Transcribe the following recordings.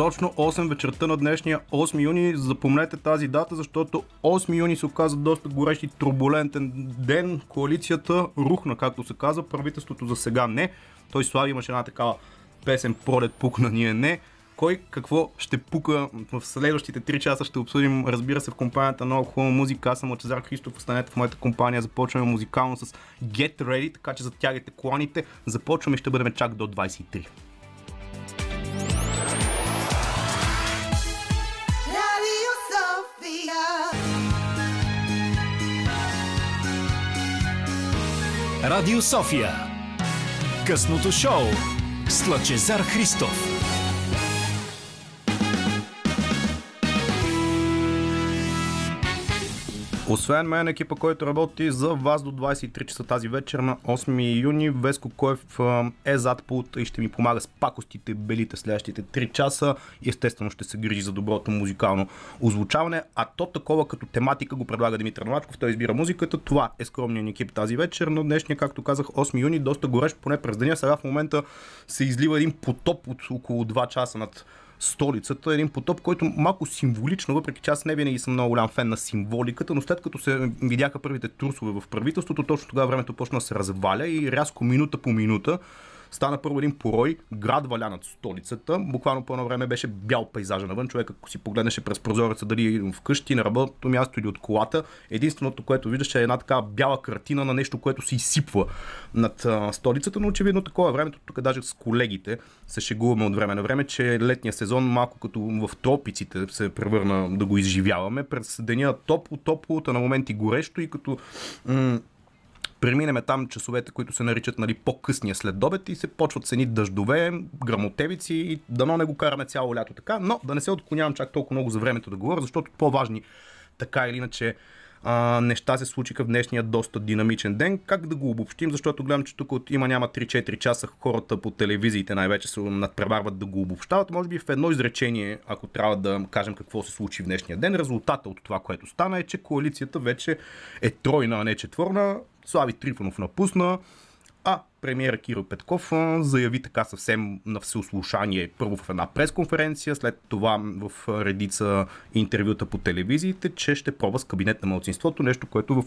Точно 8 вечерта на днешния 8 юни. Запомнете тази дата, защото 8 юни се оказа доста горещ и турбулентен ден. Коалицията рухна, както се казва. Правителството за сега не. Той Слави имаше една такава песен "Пролет пукна, ние не". Кой какво ще пука в следващите 3 часа ще обсъдим, разбира се, в компанията Много хубава музика. Аз съм Лъчезар Христов, останете в моята компания. Започваме музикално с Get Ready, така че затягайте коланите. Започваме и ще бъдем чак до 23. Радио София. Късното шоу с Лъчезар Христов. Освен мен, екипа, който работи за вас до 23 часа тази вечер на 8 юни. Веско Коев е зад пулта и ще ми помага с пакостите, белите следващите 3 часа. Естествено ще се грижи за доброто музикално озвучаване. А то такова като тематика го предлага Димитър Новачков. Той избира музиката. Това е скромният екип тази вечер, но днешния, както казах, 8 юни, доста горещ, поне през деня. Сега в момента се излива един потоп от около 2 часа над столицата, един потоп, който малко символично, въпреки че аз не винаги съм много голям фен на символиката, но след като се видяха първите трусове в правителството, точно тогава времето почна да се разваля и рязко минута по минута стана първо един порой, град валя над столицата. Буквално по едно време беше бял пейзажа навън. Човек, ако си погледнеше през прозореца, дали вкъщи, на работното място или от колата, единственото, което виждаше, е една така бяла картина на нещо, което се изсипва над столицата, но очевидно такова е времето. Тук даже с колегите се шегуваме от време на време, че летния сезон малко като в тропиците се превърна да го изживяваме. През деня топло, топлото, на моменти горещо и като преминеме там часовете, които се наричат, нали, по-късния следобед, и се почват с едни дъждове, грамотевици, и дано не го караме цяло лято така, но да не се отклонявам чак толкова много за времето да говоря, защото по-важни така или иначе неща се случиха в днешния доста динамичен ден. Как да го обобщим, защото гледам, че тук от има няма 3-4 часа хората по телевизиите най-вече се надпреварват да го обобщават. Може би в едно изречение, ако трябва да кажем какво се случи в днешния ден, резултата от това, което стана, е, че коалицията вече е тройна, а не четворна. Слави Трифонов напусна, а премиера Кирил Петков заяви така съвсем на всеослушание първо в една пресконференция, след това в редица интервюта по телевизиите, че ще пробва с кабинет на малцинството, нещо, което в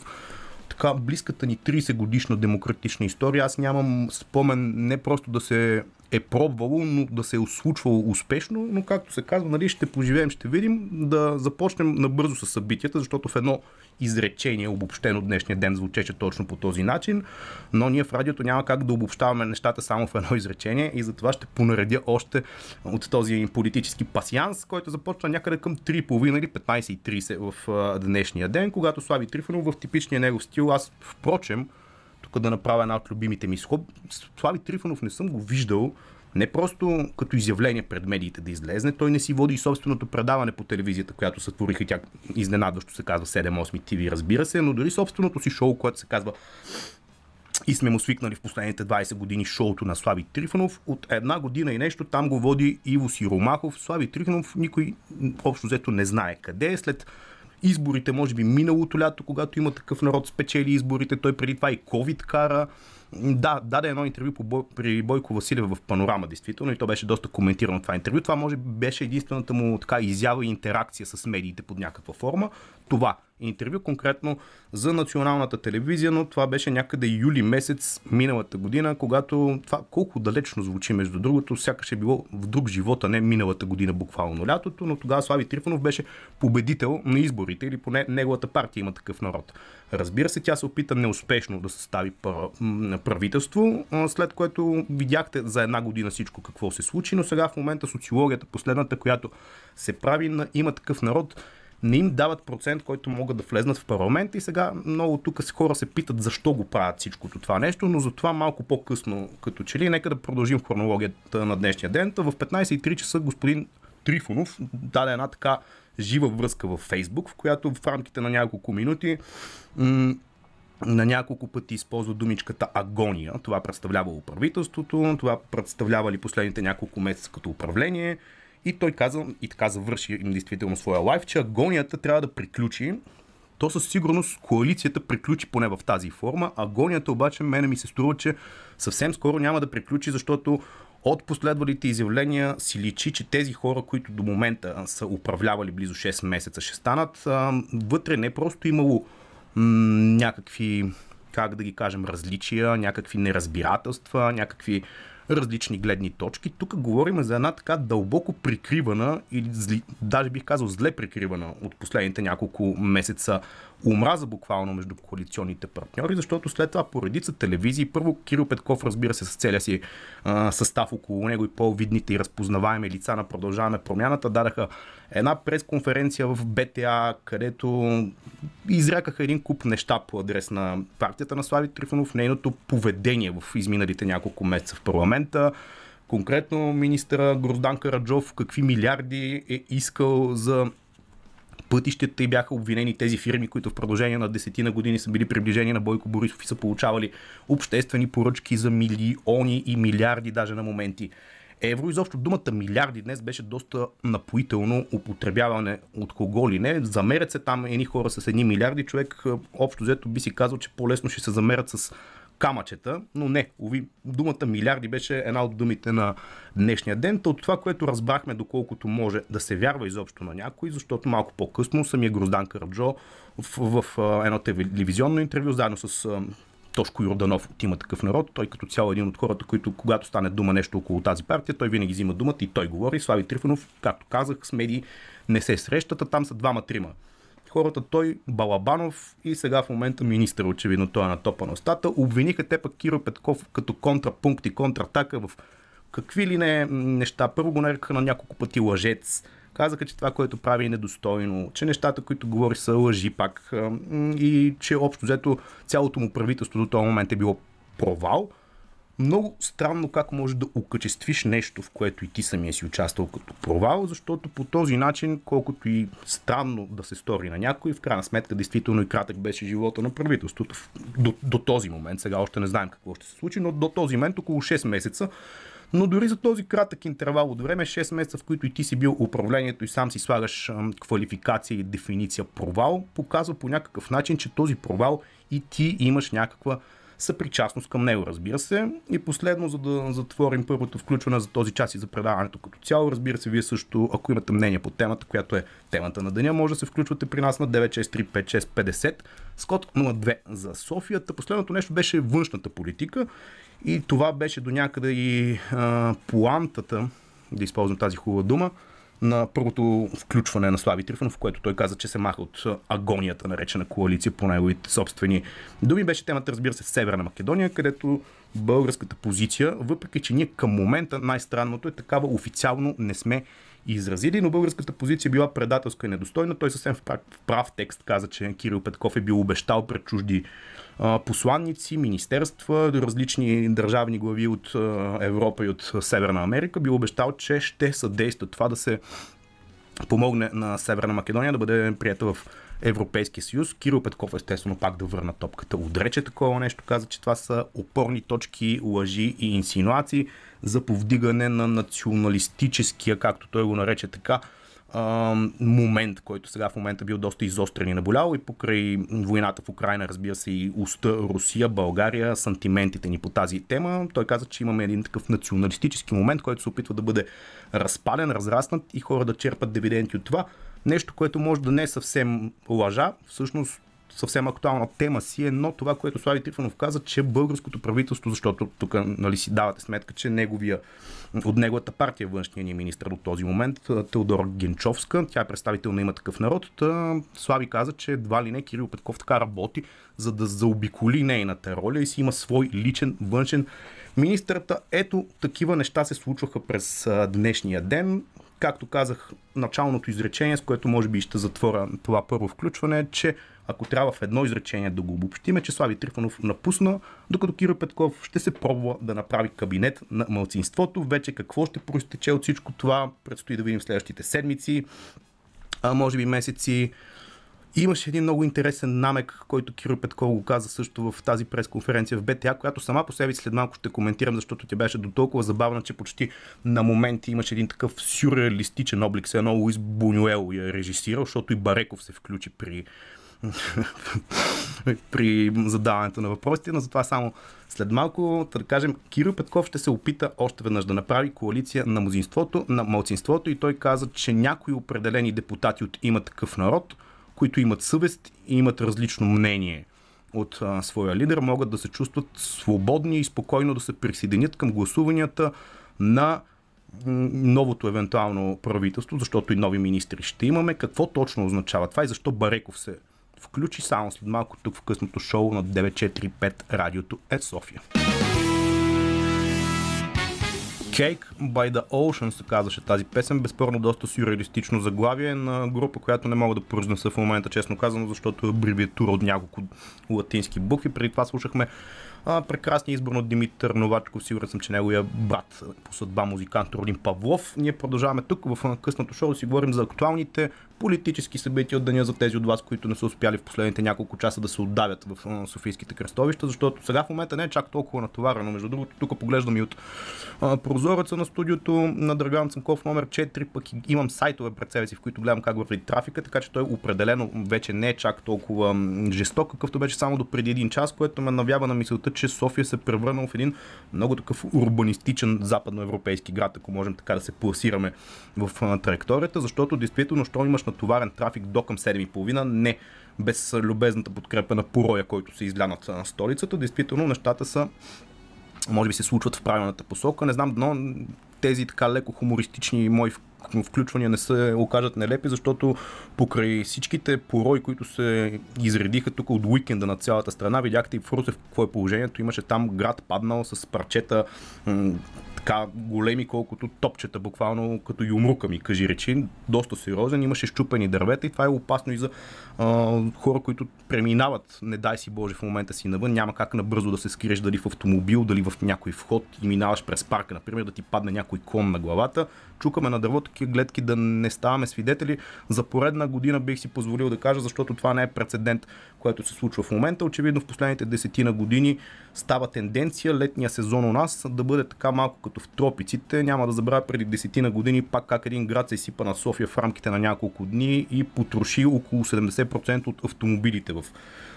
така близката ни 30 годишна демократична история аз нямам спомен не просто да се е пробвало, но да се е случвало успешно, но както се казва, нали, ще поживеем, ще видим. Да започнем набързо с събитията, защото в едно изречение обобщено днешния ден звучеше точно по този начин, но ние в радиото няма как да обобщаваме нещата само в едно изречение и затова ще понаредя още от този политически пасианс, който започна някъде към 3:30 или 15:30 в днешния ден, когато Слави Трифонов в типичния негов стил, аз впрочем тук да направя една от любимите ми сход. Слави Трифонов не съм го виждал не просто като изявление пред медиите да излезне, той не си води и собственото предаване по телевизията, която сътвориха тя изненадващо се казва 7-8 TV, разбира се, но дори собственото си шоу, което се казва и сме му свикнали в последните 20 години шоуто на Слави Трифонов, от една година и нещо там го води Иво Сиромахов. Слави Трифонов никой общо взето не знае къде е. След изборите, може би миналото лято, когато има такъв народ спечели изборите, той преди това и COVID кара. Да, даде едно интервю при Бойко Василев в Панорама, действително, и то беше доста коментирано това интервю. Това може би беше единствената му така изява и интеракция с медиите под някаква форма. Това интервю конкретно за националната телевизия, но това беше някъде юли месец миналата година, когато това колко далечно звучи, между другото, сякаш е било в друг живот, а не миналата година, буквално лятото, но тогава Слави Трифонов беше победител на изборите, или поне неговата партия има такъв народ. Разбира се, тя се опита неуспешно да състави правителство, след което видяхте за една година всичко какво се случи, но сега в момента социологията, последната, която се прави, има такъв народ, не им дават процент, който могат да влезнат в парламента, и сега много тук хора се питат защо го правят всичкото това нещо, но за това малко по-късно като че ли. Нека да продължим хронологията на днешния ден. В 15:03 часа господин Трифонов даде една така жива връзка във Фейсбук, в която в рамките на няколко минути на няколко пъти използва думичката агония. Това представлявало правителството, това представлявали последните няколко месеца като управление. И той каза, и така завърши им действително своя лайф, че агонията трябва да приключи. То със сигурност коалицията приключи поне в тази форма. Агонията обаче мене ми се струва, че съвсем скоро няма да приключи, защото От последвалите изявления си личи, че тези хора, които до момента са управлявали близо 6 месеца, ще станат. Вътре не просто имало някакви, как да ги кажем, различия, някакви неразбирателства, някакви различни гледни точки. Тук говорим за една така дълбоко прикривана или даже бих казал зле прикривана от последните няколко месеца омраза буквално между коалиционните партньори, защото след това по редица телевизии, първо Кирил Петков, разбира се, с целия си състав около него и по-видните и разпознаваеми лица на Продължаваме промяната дадаха една пресконференция в БТА, където изрякаха един куп неща по адрес на партията на Слави Трифонов, нейното поведение в изминалите няколко месеца в парламента. Конкретно министъра Гроздан Караджов какви милиарди е искал за пътищата и бяха обвинени тези фирми, които в продължение на десетина години са били приближени на Бойко Борисов и са получавали обществени поръчки за милиони и милиарди, даже на моменти евро. Изобщо думата милиарди днес беше доста напоително употребяване от кого ли не. Замерят се там едни хора с едни милиарди. Човек общо взето би си казал, че по-лесно ще се замерят с камъчета, но не, уви, думата милиарди беше една от думите на днешния ден. От това, което разбрахме, доколкото може да се вярва изобщо на някой, защото малко по-късно самия Гроздан Караджов в едно телевизионно интервю, заедно с Тошко Йорданов от Има такъв народ, той като цял един от хората, които когато стане дума нещо около тази партия, той винаги взима думата и той говори. Слави Трифонов, както казах, с медии не се срещат, там са двама-трима хората, той, Балабанов и сега в момента министър, очевидно той е на топа на остата. Обвиниха те пък Кирил Петков като контрапункт и контратака в какви ли не неща. Първо го нарекаха на няколко пъти лъжец. Казаха, че това, което прави е недостойно, че нещата, които говори, са лъжи пак и че общо взето цялото му правителство до този момент е било провал. Много странно как можеш да окачествиш нещо, в което и ти самия си участвал като провал, защото по този начин, колкото и странно да се стори на някой, в крайна сметка действително и кратък беше живота на правителството до този момент. Сега още не знаем какво ще се случи, но до този момент около 6 месеца. Но дори за този кратък интервал от време, 6 месеца, в които и ти си бил управлението и сам си слагаш квалификация и дефиниция провал, показва по някакъв начин, че този провал и ти имаш някаква съпричастност към него, разбира се. И последно, за да затворим първото включване за този час и за предаването като цяло, разбира се, вие също, ако имате мнение по темата, която е темата на деня, може да се включвате при нас на 9635650 с код 02 за Софията. Последното нещо беше външната политика и това беше до някъде и поантата, да използвам тази хубава дума, на първото включване на Слави Трифонов, в което той каза, че се маха от агонията, наречена коалиция, по неговите собствени думи. Беше темата, разбира се, в Северна Македония, където българската позиция, въпреки че ние към момента, най-странното е такава, официално не сме изразили, но българската позиция била предателска и недостойна. Той съвсем в прав текст каза, че Кирил Петков е бил обещал пред чужди посланници, министерства, различни държавни глави от Европа и от Северна Америка, бил обещал, че ще съдейства това да се помогне на Северна Македония да бъде приета в Европейския съюз. Кирил Петков, естествено, пак да върна топката, отрече такова нещо, каза, че това са опорни точки, лъжи и инсинуации за повдигане на националистическия, както той го нарече така, момент, който сега в момента бил доста изострен и наболял и покрай войната в Украйна, разбира се, и уста Русия, България, сантиментите ни по тази тема. Той каза, че имаме един такъв националистически момент, който се опитва да бъде разпален, разраснат и хора да черпат дивиденти от това. Нещо, което може да не е съвсем лъжа, всъщност съвсем актуална тема си е, но това, което Слави Трифонов каза, че българското правителство, защото тук, нали, си давате сметка, че от неговата партия външния ни министър до този момент, Теодора Генчовска, тя е представител на Има такъв народ. Слави каза, че едва ли не Кирил Петков така работи, за да заобиколи нейната роля и си има свой личен външен министърта. Ето, такива неща се случваха през днешния ден. Както казах, началното изречение, с което може би ще затворя това първо включване, е, че ако трябва в едно изречение да го обобщиме, че Слави Трифонов напусна, докато Кирил Петков ще се пробва да направи кабинет на малцинството. Вече какво ще произтече от всичко това, предстои да видим следващите седмици, може би месеци. Имаше един много интересен намек, който Кирил Петков го каза също в тази пресконференция в БТА, която сама по себе си след малко ще коментирам, защото тя беше до толкова забавна, че почти на моменти имаше един такъв сюрреалистичен облик, се едно Луис Бунюел я режисирал, защото и Бареков се включи при при задаването на въпросите, но затова само след малко, да кажем, Кирил Петков ще се опита още веднъж да направи коалиция на мнозинството, на малцинството, и той каза, че някои определени депутати от Има такъв народ, които имат съвест и имат различно мнение от своя лидер, могат да се чувстват свободни и спокойно да се присъединят към гласуванията на новото евентуално правителство, защото и нови министри ще имаме. Какво точно означава това и защо Бареков се включи, само след малко тук в късното шоу на 945 радиото е София. Cake by the Ocean се казваше тази песен. Безспорно доста сюрреалистично заглавие на група, която не мога да произнеса в момента, честно казано, защото е абревиатура от няколко латински букви. Преди това слушахме прекрасния избор на Димитър Новачков. Сигурен съм, че неговия брат по съдба музикант Родин Павлов. Ние продължаваме тук в късното шоу да си говорим за актуалните политически събития от деня, за тези от вас, които не са успяли в последните няколко часа да се отдавят в софийските кръстовища, защото сега в момента не е чак толкова натоварено. Между другото, тук поглеждам и от прозореца на студиото на Драган Цънков номер 4, пък имам сайтове пред себе си, в които гледам как върви трафика, така че той определено вече не е чак толкова жесток, какъвто беше само до преди един час, което ме навява на мисълта, че София се превърна в един много такъв урбанистичен западноевропейски град, ако можем така да се пласираме в траекторията, защото действително що имаш натоварен трафик до към 7.30, не без любезната подкрепа на пороя, който се изля над столицата, действително нещата са, може би се случват в правилната посока. Не знам, но тези така леко хумористични мои включвания не се окажат нелепи, защото покрай всичките порои, които се изредиха тук от уикенда на цялата страна, видяхте и в Русе в какво е положението. Имаше там град паднал с парчета така големи, колкото топчета, буквално като юмрука ми, кажи речи. Доста сериозен, имаше щупени дървета и това е опасно и за хора, които преминават, не дай си Боже, в момента си навън. Няма как набързо да се скриеш дали в автомобил, дали в някой вход и минаваш през парка, например, да ти падне някой кон на главата. Чукаме на дървото такива гледки да не ставаме свидетели. За поредна година бих си позволил да кажа, защото това не е прецедент, което се случва в момента. Очевидно в последните 10-на години става тенденция летния сезон у нас да бъде така малко като в тропиците. Няма да забравя преди 10-на години пак как един град се изсипа на София в рамките на няколко дни и потроши около 70% от автомобилите в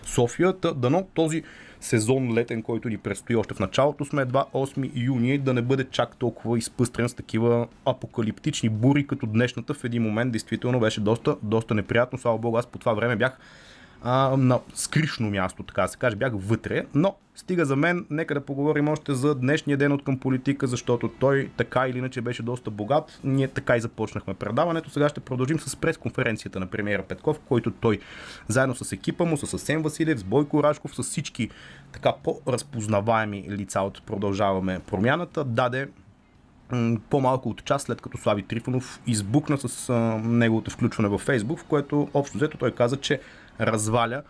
София. Дано този сезон летен, който ни предстои още в началото, сме едва 8 юни, да не бъде чак толкова изпъстрен с такива апокалиптични бури, като днешната. В един момент действително беше доста неприятно. Слава Богу, аз по това време бях на скришно място, така да се каже, бях вътре, но стига за мен, нека да поговорим още за днешния ден от към политика, защото той така или иначе беше доста богат. Ние така и започнахме предаването. Сега ще продължим с пресконференцията на премиера Петков, който той заедно с екипа му, с Асен Василев, с Бойко Рашков, с всички така по-разпознаваеми лица от Продължаваме промяната, даде по-малко от час след като Слави Трифонов избукна с неговото включване във Фейсбук, в което общо взето той каза, че разваля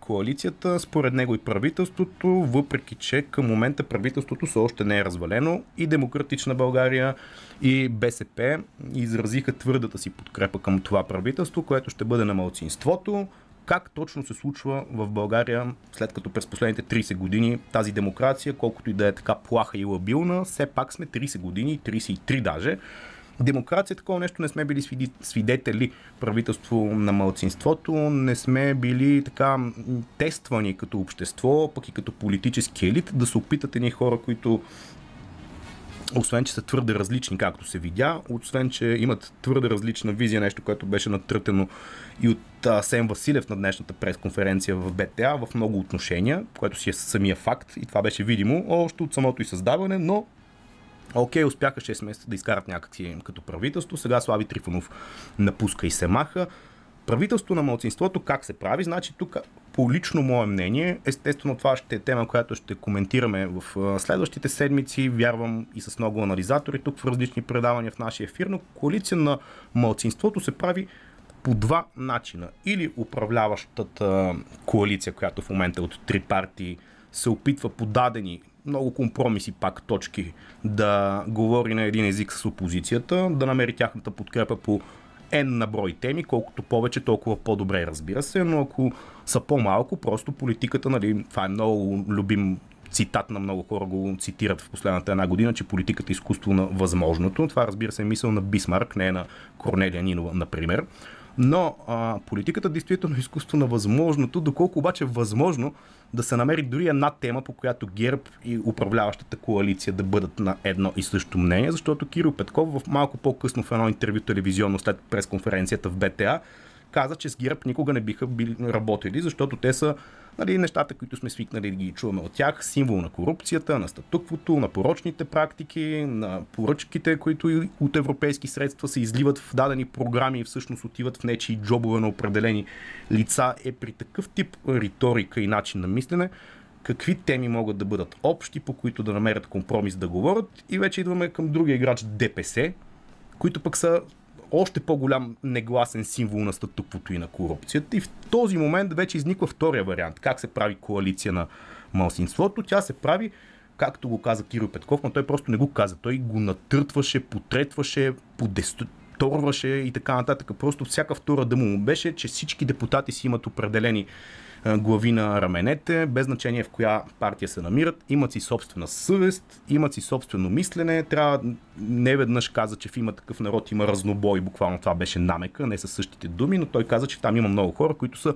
коалицията, според него и правителството, въпреки че към момента правителството все още не е развалено. И Демократична България, и БСП изразиха твърдата си подкрепа към това правителство, което ще бъде на малцинството. Как точно се случва в България, след като през последните 30 години тази демокрация, колкото и да е така плаха и лабилна, все пак сме 30 години, 33 даже, демокрация, такова нещо не сме били свидетели. Правителство на малцинството, не сме били така тествани като общество, пък и като политически елит, да се опитат едни хора, които освен че са твърде различни, както се видя, освен че имат твърде различна визия, нещо, което беше натрътено и от Асен Василев на днешната пресконференция в БТА в много отношения, което си е самия факт и това беше видимо още от самото и създаване, но окей, успяха 6 месеца да изкарат някакси като правителство. Сега Слави Трифонов напуска и се маха. Правителство на малцинството как се прави? Значи тук, по лично мое мнение, естествено това ще е тема, която ще коментираме в следващите седмици, вярвам и с много анализатори тук в различни предавания в нашия ефир, но коалиция на малцинството се прави по два начина. Или управляващата коалиция, която в момента от три партии се опитва по дадени много компромиси, пак точки, да говори на един език с опозицията, да намери тяхната подкрепа по N на брой теми, колкото повече, толкова по-добре, разбира се, но ако са по-малко, просто политиката, нали, това е много любим цитат на много хора, го цитират в последната една година, че политиката е изкуство на възможното. Това, разбира се, е мисъл на Бисмарк, не е на Корнелия Нинова, например. Но политиката действително е изкуство на възможното, доколко обаче е възможно да се намери дори една тема, по която ГЕРБ и управляващата коалиция да бъдат на едно и също мнение, защото Кирил Петков в малко по-късно в едно интервю телевизионно след пресконференцията в БТА каза, че с ГЕРБ никога не биха работили, защото те са, нали, нещата, които сме свикнали да ги чуваме от тях, символ на корупцията, на статуквото, на порочните практики, на поръчките, които от европейски средства се изливат в дадени програми и всъщност отиват в нечии джобове на определени лица. Е, при такъв тип риторика и начин на мислене, какви теми могат да бъдат общи, по които да намерят компромис да говорят? И вече идваме към другия играч, ДПС, които пък са още по-голям негласен символ на статуквото и на корупцията. И в този момент вече изниква втория вариант. Как се прави коалиция на малцинството? Тя се прави, както го каза Кирил Петков, но той просто не го каза. Той го натъртваше, потретваше, подесторваше и така нататък. Просто всяка втора дума му беше, че всички депутати си имат определени глави на раменете, без значение в коя партия се намират, имат си собствена съвест, имат си собствено мислене. Трябва, не веднъж каза, че в "Има такъв народ" има разнобой, буквално това беше намека, не със същите думи, но той каза, че там има много хора, които са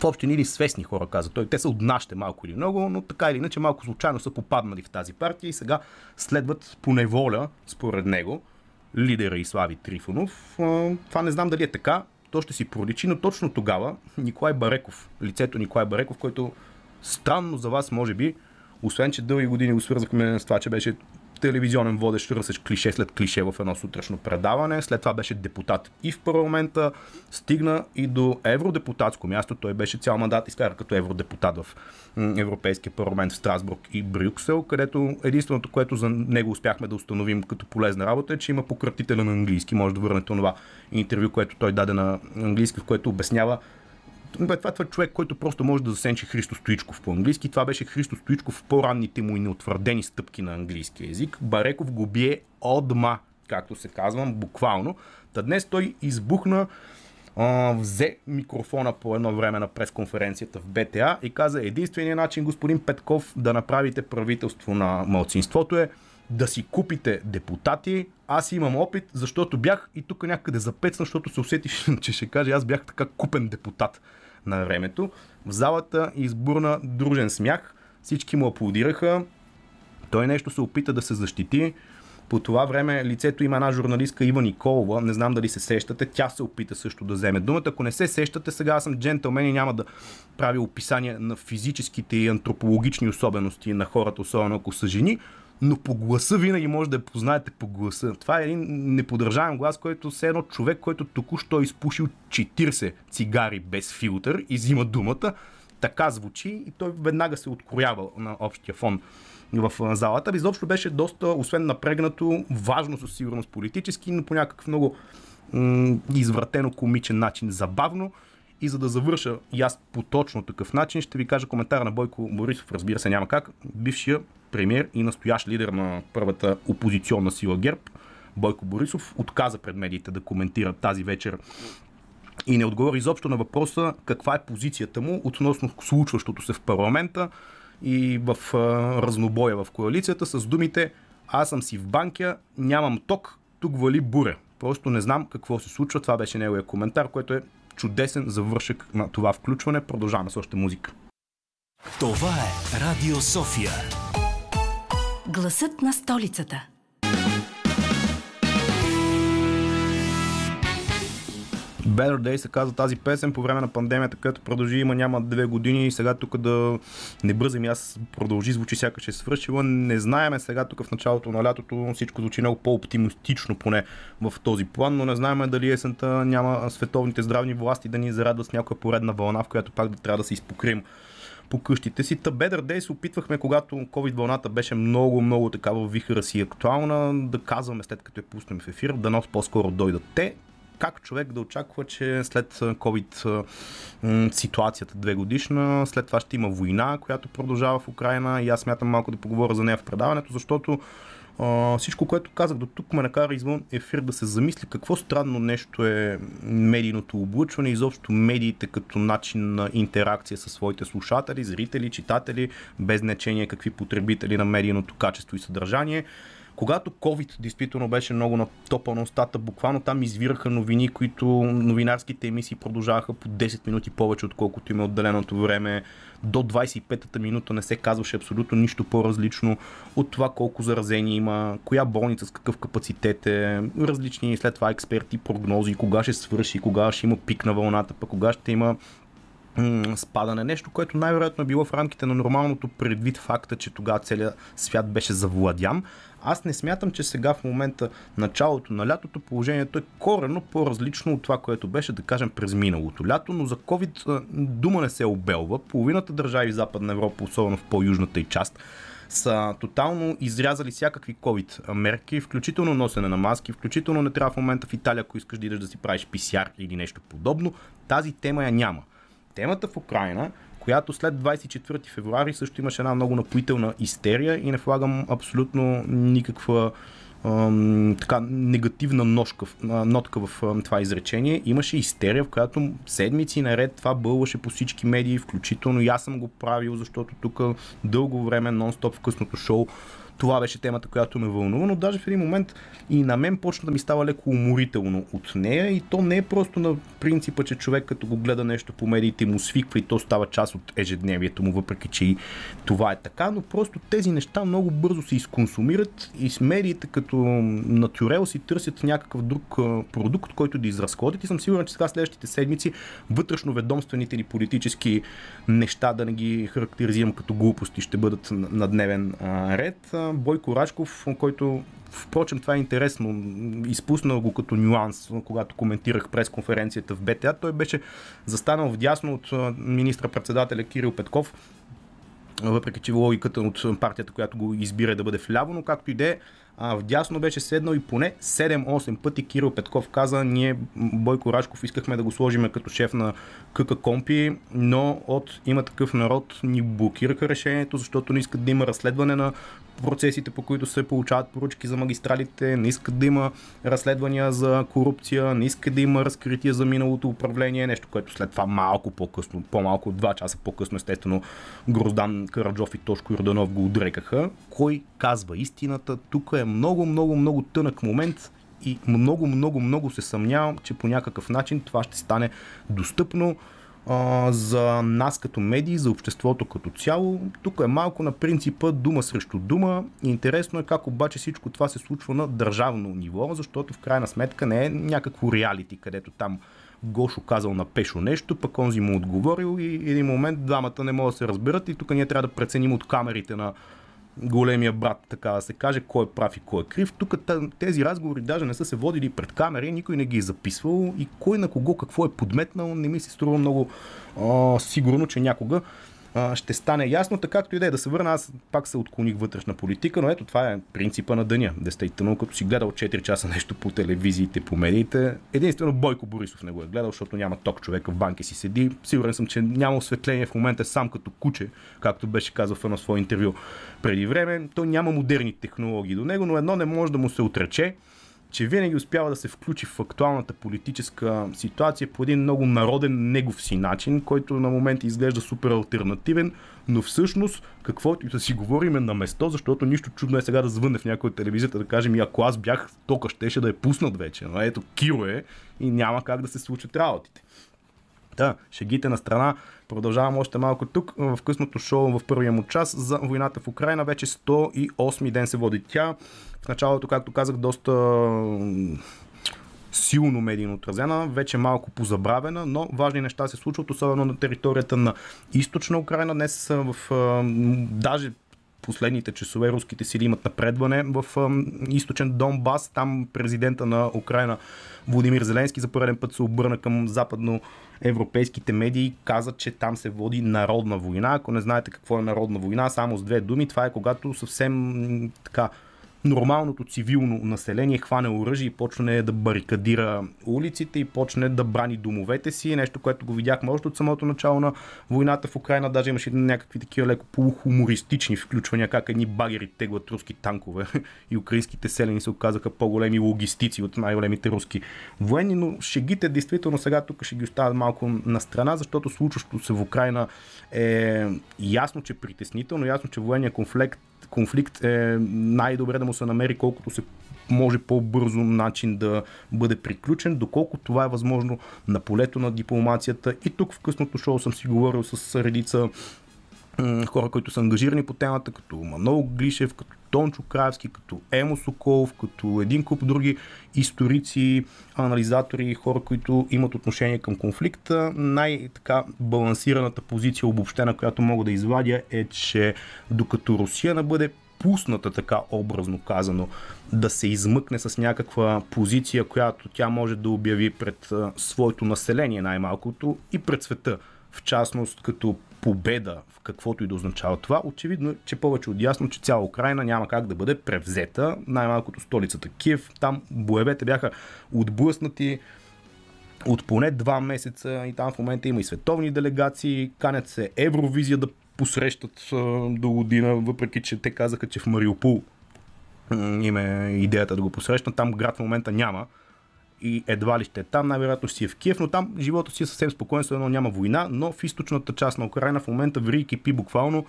в общини или свестни хора, каза той. Те са от нашите малко или много, но така или иначе малко случайно са попаднали в тази партия и сега следват по неволя, според него, лидера и Слави Трифонов. Това не знам дали е така. То ще си проличи, но точно тогава Николай Бареков, лицето Николай Бареков, който странно за вас може би, освен че дълги години го свързахме с това, че беше телевизионен водещ, ръсеч клише след клише в едно сутрешно предаване, след това беше депутат и в парламента, стигна и до евродепутатско място, той беше цял мандат изкара като евродепутат в Европейския парламент в Страсбург и Брюксел, където единственото, което за него успяхме да установим като полезна работа, е, че има пократителен английски. Може да върнете онова интервю, което той даде на английски, в което обяснява. Това е човек, който просто може да засенчи Христо Стоичков по-английски. Това беше Христо Стоичков в по-ранните му и неутвърдени стъпки на английски език. Бареков го бие отма, както се казвам, буквално. Та днес той избухна, взе микрофона по едно време на пресконференцията в БТА и каза: единственият начин, господин Петков, да направите правителство на малцинството е да си купите депутати. Аз имам опит, защото бях и тук някъде запецна, защото се усетиш, че ще каже, аз бях така купен депутат на времето. В залата избурна дружен смях, всички му аплодираха, той нещо се опита да се защити. По това време лицето има една журналистка, Ива Николова, не знам дали се сещате, тя се опита също да вземе думата. Ако не се сещате, сега аз съм джентълмен и няма да прави описание на физическите и антропологични особености на хората, особено ако са жени, но по гласа винаги може да я познаете по гласа. Това е един неподържаем глас, който все едно човек, който току-що е изпушил 40 цигари без филтър и взима думата, така звучи и той веднага се откроява на общия фон в залата. Изобщо беше доста, освен напрегнато, важно със сигурност политически, но по някакъв много извратено комичен начин, забавно. И за да завърша и аз по точно такъв начин, ще ви кажа коментар на Бойко Борисов, разбира се, няма как. Бившия премиер и настоящ лидер на първата опозиционна сила ГЕРБ, Бойко Борисов, отказа пред медиите да коментира тази вечер и не отговори изобщо на въпроса каква е позицията му относно случващото се в парламента и в разнобоя в коалицията с думите: аз съм си в банкя, нямам ток, тук вали буря. Просто не знам какво се случва. Това беше неговия коментар, което е чудесен завършък на това включване. Продължаваме с още музика. Това е Радио София. Гласът на столицата. Better Day се казва тази песен по време на пандемията, която продължи, няма 2 години и сега тук да не бързам, аз продължи, звучи сякаш е свършила. Не знаеме сега тук в началото на лятото, всичко звучи много по-оптимистично поне в този план, но не знаеме дали есента няма световните здравни власти да ни зарадват с някаква поредна вълна, в която пак да трябва да се изпокрим по къщите си. Та Better Day се опитвахме, когато COVID вълната беше много такава вихара си актуална, да казваме след като я пуснем в ефир, да нос по-скоро дойдат те. Как човек да очаква, че след COVID ситуацията 2-годишна, след това ще има война, която продължава в Украйна и аз смятам малко да поговоря за нея в предаването, защото всичко, което казах до тук, ме накара извън ефир да се замисли какво странно нещо е медийното облъчване, изобщо медиите като начин на интеракция със своите слушатели, зрители, читатели, без значение какви потребители на медийното качество и съдържание. когато COVID действително беше много на топа на устата, буквално там извираха новини, които новинарските емисии продължаваха по 10 минути повече, отколкото им е отделеното време. До 25-та минута не се казваше абсолютно нищо по-различно от това колко заразени има, коя болница с какъв капацитет е, различни след това експерти, прогнози, кога ще свърши, кога ще има пик на вълната, пък кога ще има спадане. Нещо, което най-вероятно е било в рамките на нормалното, предвид факта, че тогава целият свят беше завладян. Аз не смятам, че сега в момента, началото на лятото, положението е коренно по-различно от това, което беше, да кажем, през миналото лято, но за COVID дума не се обелва. Половината държави в Западна Европа, особено в по-южната й част, са тотално изрязали всякакви COVID мерки, включително носене на маски, включително не трябва в момента в Италия, ако искаш да идеш да си правиш PCR или нещо подобно. Тази тема я няма. Темата в Украйна, която след 24 февруари също имаше една много напоителна истерия и не влагам абсолютно никаква така негативна нотка в това изречение. Имаше истерия, в която седмици наред това бълваше по всички медии, включително и аз съм го правил, защото тук дълго време нон-стоп в късното шоу това беше темата, която ме вълнува, но даже в един момент и на мен почна да ми става леко уморително от нея, и то не е просто на принципа, че човек като го гледа нещо по медиите му свиква и то става част от ежедневието му, въпреки че и това е така, но просто тези неща много бързо се изконсумират и с медиите като натюрел си търсят някакъв друг продукт, който да изразходят, и съм сигурен, че сега следващите седмици вътрешноведомствените или политически неща, да не ги характеризирам като глупости, ще бъдат на дневен ред. Бойко Рашков, който, впрочем, това е интересно, изпуснал го като нюанс, когато коментирах пресконференцията в БТА, той беше застанал вдясно от министър-председателя Кирил Петков, въпреки че логиката от партията, която го избира, да бъде вляво, но както и де, вдясно беше седнал и поне 7-8 пъти Кирил Петков каза: ние Бойко Рашков искахме да го сложим като шеф на КК Компи, но от Има такъв народ ни блокираха решението, защото не искат да има разследване на процесите, по които се получават поръчки за магистралите, не искат да има разследвания за корупция, не искат да има разкритие за миналото управление, нещо, което след това малко по-късно, по-малко от 2 часа по-късно, естествено, Гроздан Караджов и Тошко Йорданов го отрекаха. Кой казва истината? Тук е много тънък момент и много се съмнявам, че по някакъв начин това ще стане достъпно за нас като медии, за обществото като цяло. Тук е малко на принципа дума срещу дума. Интересно е как обаче всичко това се случва на държавно ниво, защото в крайна сметка не е някакво реалити, където там Гошо казал на Пешо нещо, пък онзи му отговорил и един момент двамата не могат да се разберат и тук ние трябва да преценим от камерите на големия брат, така да се каже, кой е прав и кой е крив. Тук тези разговори даже не са се водили пред камери, никой не ги е записвал и кой на кого какво е подметнал, не ми се струва много сигурно, че някога ще стане ясно. Така както и да е, да се върна, аз пак се отклоних вътрешна политика, но ето това е принципа на деня. Действително, като си гледал 4 часа нещо по телевизиите, по медиите, единствено Бойко Борисов не го е гледал, защото няма ток, човека в банки си седи. Сигурен съм, че няма осветление в момента, сам като куче, както беше казал в едно свое интервю преди време. Той няма модерни технологии до него, но едно не може да му се отрече, че винаги успява да се включи в актуалната политическа ситуация по един много народен негов си начин, който на момента изглежда супер алтернативен, но всъщност каквото и да си говорим е на место, защото нищо чудно е сега да звънне в някоя телевизията да кажем: и ако аз бях, тока щеше да е пуснат вече, но ето Киро е и няма как да се случат работите. Да, шегите на страна, продължавам още малко тук в късното шоу в първия му час за войната в Украйна. Вече 108 ден се води тя. В началото, както казах, доста силно медийно отразена, вече малко позабравена, но важни неща се случват, особено на територията на източна Украйна. Днес в даже последните часове руските сили имат напредване в източен Донбас. Там президента на Украйна Владимир Зеленски за пореден път се обърна към западноевропейските медии, каза, че там се води народна война. Ако не знаете какво е народна война, само с 2 думи, това е когато съвсем така нормалното цивилно население хване оръжие и почне да барикадира улиците и почне да брани домовете си. Нещо, което го видяхме още от самото начало на войната в Украйна. Даже имаше някакви такива леко полухумористични включвания, как едни багери теглат руски танкове и украинските селени се оказаха по-големи логистици от най-големите руски военни. Но шегите действително сега тук ще ги оставят малко на страна, защото случващото се в Украйна е ясно, че притеснително, ясно, че военният конфликт конфликт е най-добре да му се намери колкото се може по-бързо начин да бъде приключен, доколко това е възможно на полето на дипломацията. И тук в късното шоу съм си говорил с редица хора, които са ангажирани по темата, като Манол Глишев, като Тончо Краевски, като Емо Соколов, като един куп други историци, анализатори и хора, които имат отношение към конфликта. Най-така балансираната позиция, обобщена, която мога да извадя, е, че докато Русия не бъде пусната, така образно казано, да се измъкне с някаква позиция, която тя може да обяви пред своето население най-малкото и пред света, в частност като победа, в каквото и да означава това, очевидно, че повече от ясно, че цяла Украйна няма как да бъде превзета, най-малкото столицата Киев. Там боевете бяха отблъснати от поне 2 месеца и там в момента има и световни делегации, канят се Евровизия да посрещат до година, въпреки че те казаха, че в Мариупол им е идеята да го посрещнат. Там град в момента няма и едва ли ще е там, най-вероятно ще си е в Киев, но там живота си е съвсем спокоен, едно няма война, но в източната част на Украйна в момента ври кипи буквално.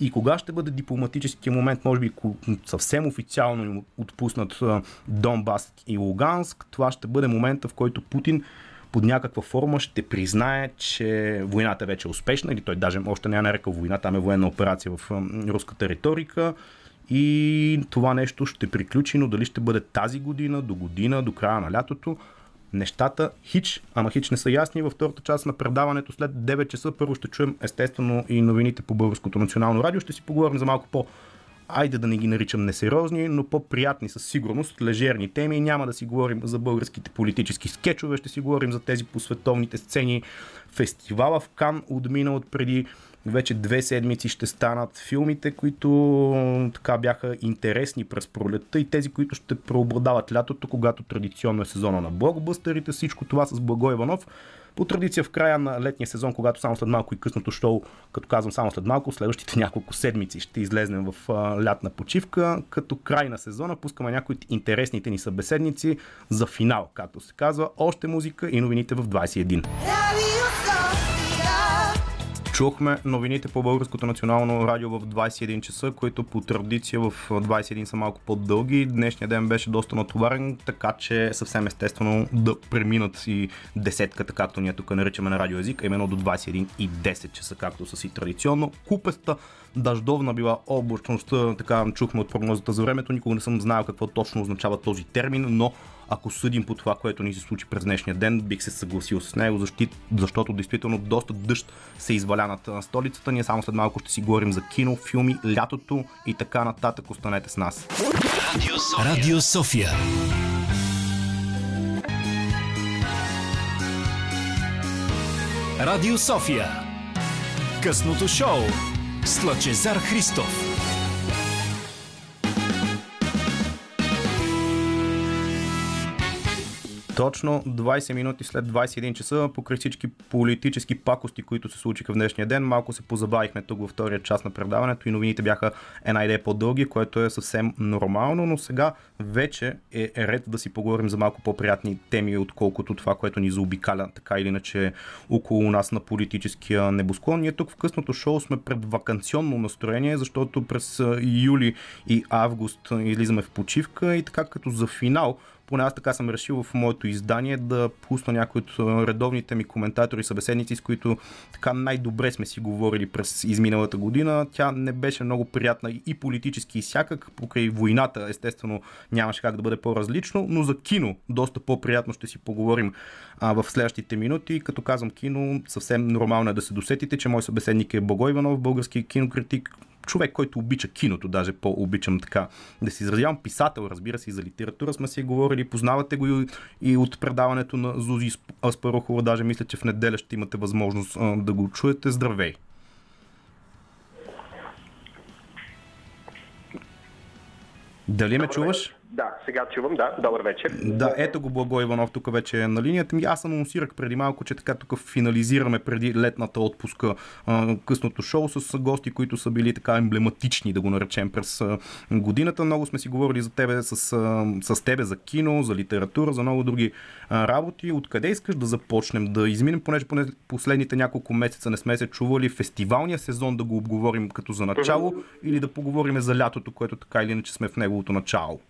И кога ще бъде дипломатическия момент, може би съвсем официално им отпуснат Донбас и Луганск, това ще бъде момента, в който Путин под някаква форма ще признае, че войната вече е успешна, или той даже още не е нарекал война, там е военна операция в руската риторика. И това нещо ще приключи, но дали ще бъде тази година, до края на лятото, нещата хич не са ясни. Във втората част на предаването след 9 часа първо ще чуем естествено и новините по Българското национално радио. Ще си поговорим за малко по, айде да не ги наричам несериозни, но по-приятни със сигурност, лежерни теми. Няма да си говорим за българските политически скетчове, ще си говорим за тези по световните сцени. Фестивала в Кан отмина от преди вече 2 седмици, ще станат филмите, които така бяха интересни през пролетта и тези, които ще преобладават лятото, когато традиционно е сезона на блокбъстърите. Всичко това с Благой Иванов. По традиция в края на летния сезон, когато само след малко и късното шоу, като казвам само след малко, следващите няколко седмици ще излезнем в лятна почивка. Като край на сезона пускаме някои от интересните ни събеседници за финал, както се казва. Още музика и новините в 21. Чухме новините по Българското национално радио в 21 часа, които по традиция в 21 са малко по-дълги. Днешният ден беше доста натоварен, така че съвсем естествено да преминат и десетката, както ние тук наричаме на радио език, именно до 21:10 часа, както са си традиционно. Купеста дъждовна била облачността, така чухме от прогнозата за времето. Никога не съм знаел какво точно означава този термин, но ако съдим по това, което ни се случи през днешния ден, бих се съгласил с него, защото действително доста дъжд се изваля над столицата. Ние само след малко ще си говорим за кино, филми, лятото и така нататък. Останете с нас. Радио София. Радио София. Късното шоу с Лъчезар Христов. Точно 20 минути след 21 часа, покрай всички политически пакости, които се случиха в днешния ден, малко се позабавихме тук във втория част на предаването и новините бяха една идея по-дълги, което е съвсем нормално, но сега вече е ред да си поговорим за малко по-приятни теми, отколкото това, което ни заобикаля така или иначе около нас на политическия небосклон. Ние тук в късното шоу сме пред ваканционно настроение, защото през юли и август излизаме в почивка и така като за финал, поне аз така съм решил в моето издание да пусна някои от редовните ми коментатори и събеседници, с които така най-добре сме си говорили през изминалата година. Тя не беше много приятна и политически и всякак, покрай войната естествено нямаше как да бъде по-различно, но за кино доста по-приятно ще си поговорим в следващите минути. Като казвам кино, съвсем нормално е да се досетите, че мой събеседник е Благой Иванов, български кинокритик, човек, който обича киното, даже по-обичам така да се изразявам, писател, разбира се, и за литература сме си говорили, познавате го и от предаването на Зузи Аспарухова, даже мисля, че в неделя ще имате възможност да го чуете. Здравей! Дали ме чуваш? Да, сега чувам, да, добър вечер. Да, ето го Благой Иванов, тук вече е на линията. Аз съм анонсирах преди малко, че така тук финализираме преди летната отпуска късното шоу с гости, които са били така емблематични, да го наречем, през годината. Много сме си говорили за тебе, с тебе за кино, за литература, за много други работи. Откъде искаш да започнем да изминем, понеже последните няколко месеца не сме се чували, фестивалния сезон да го обговорим като за начало или да поговорим за лятото, което така или иначе сме в неговото начало?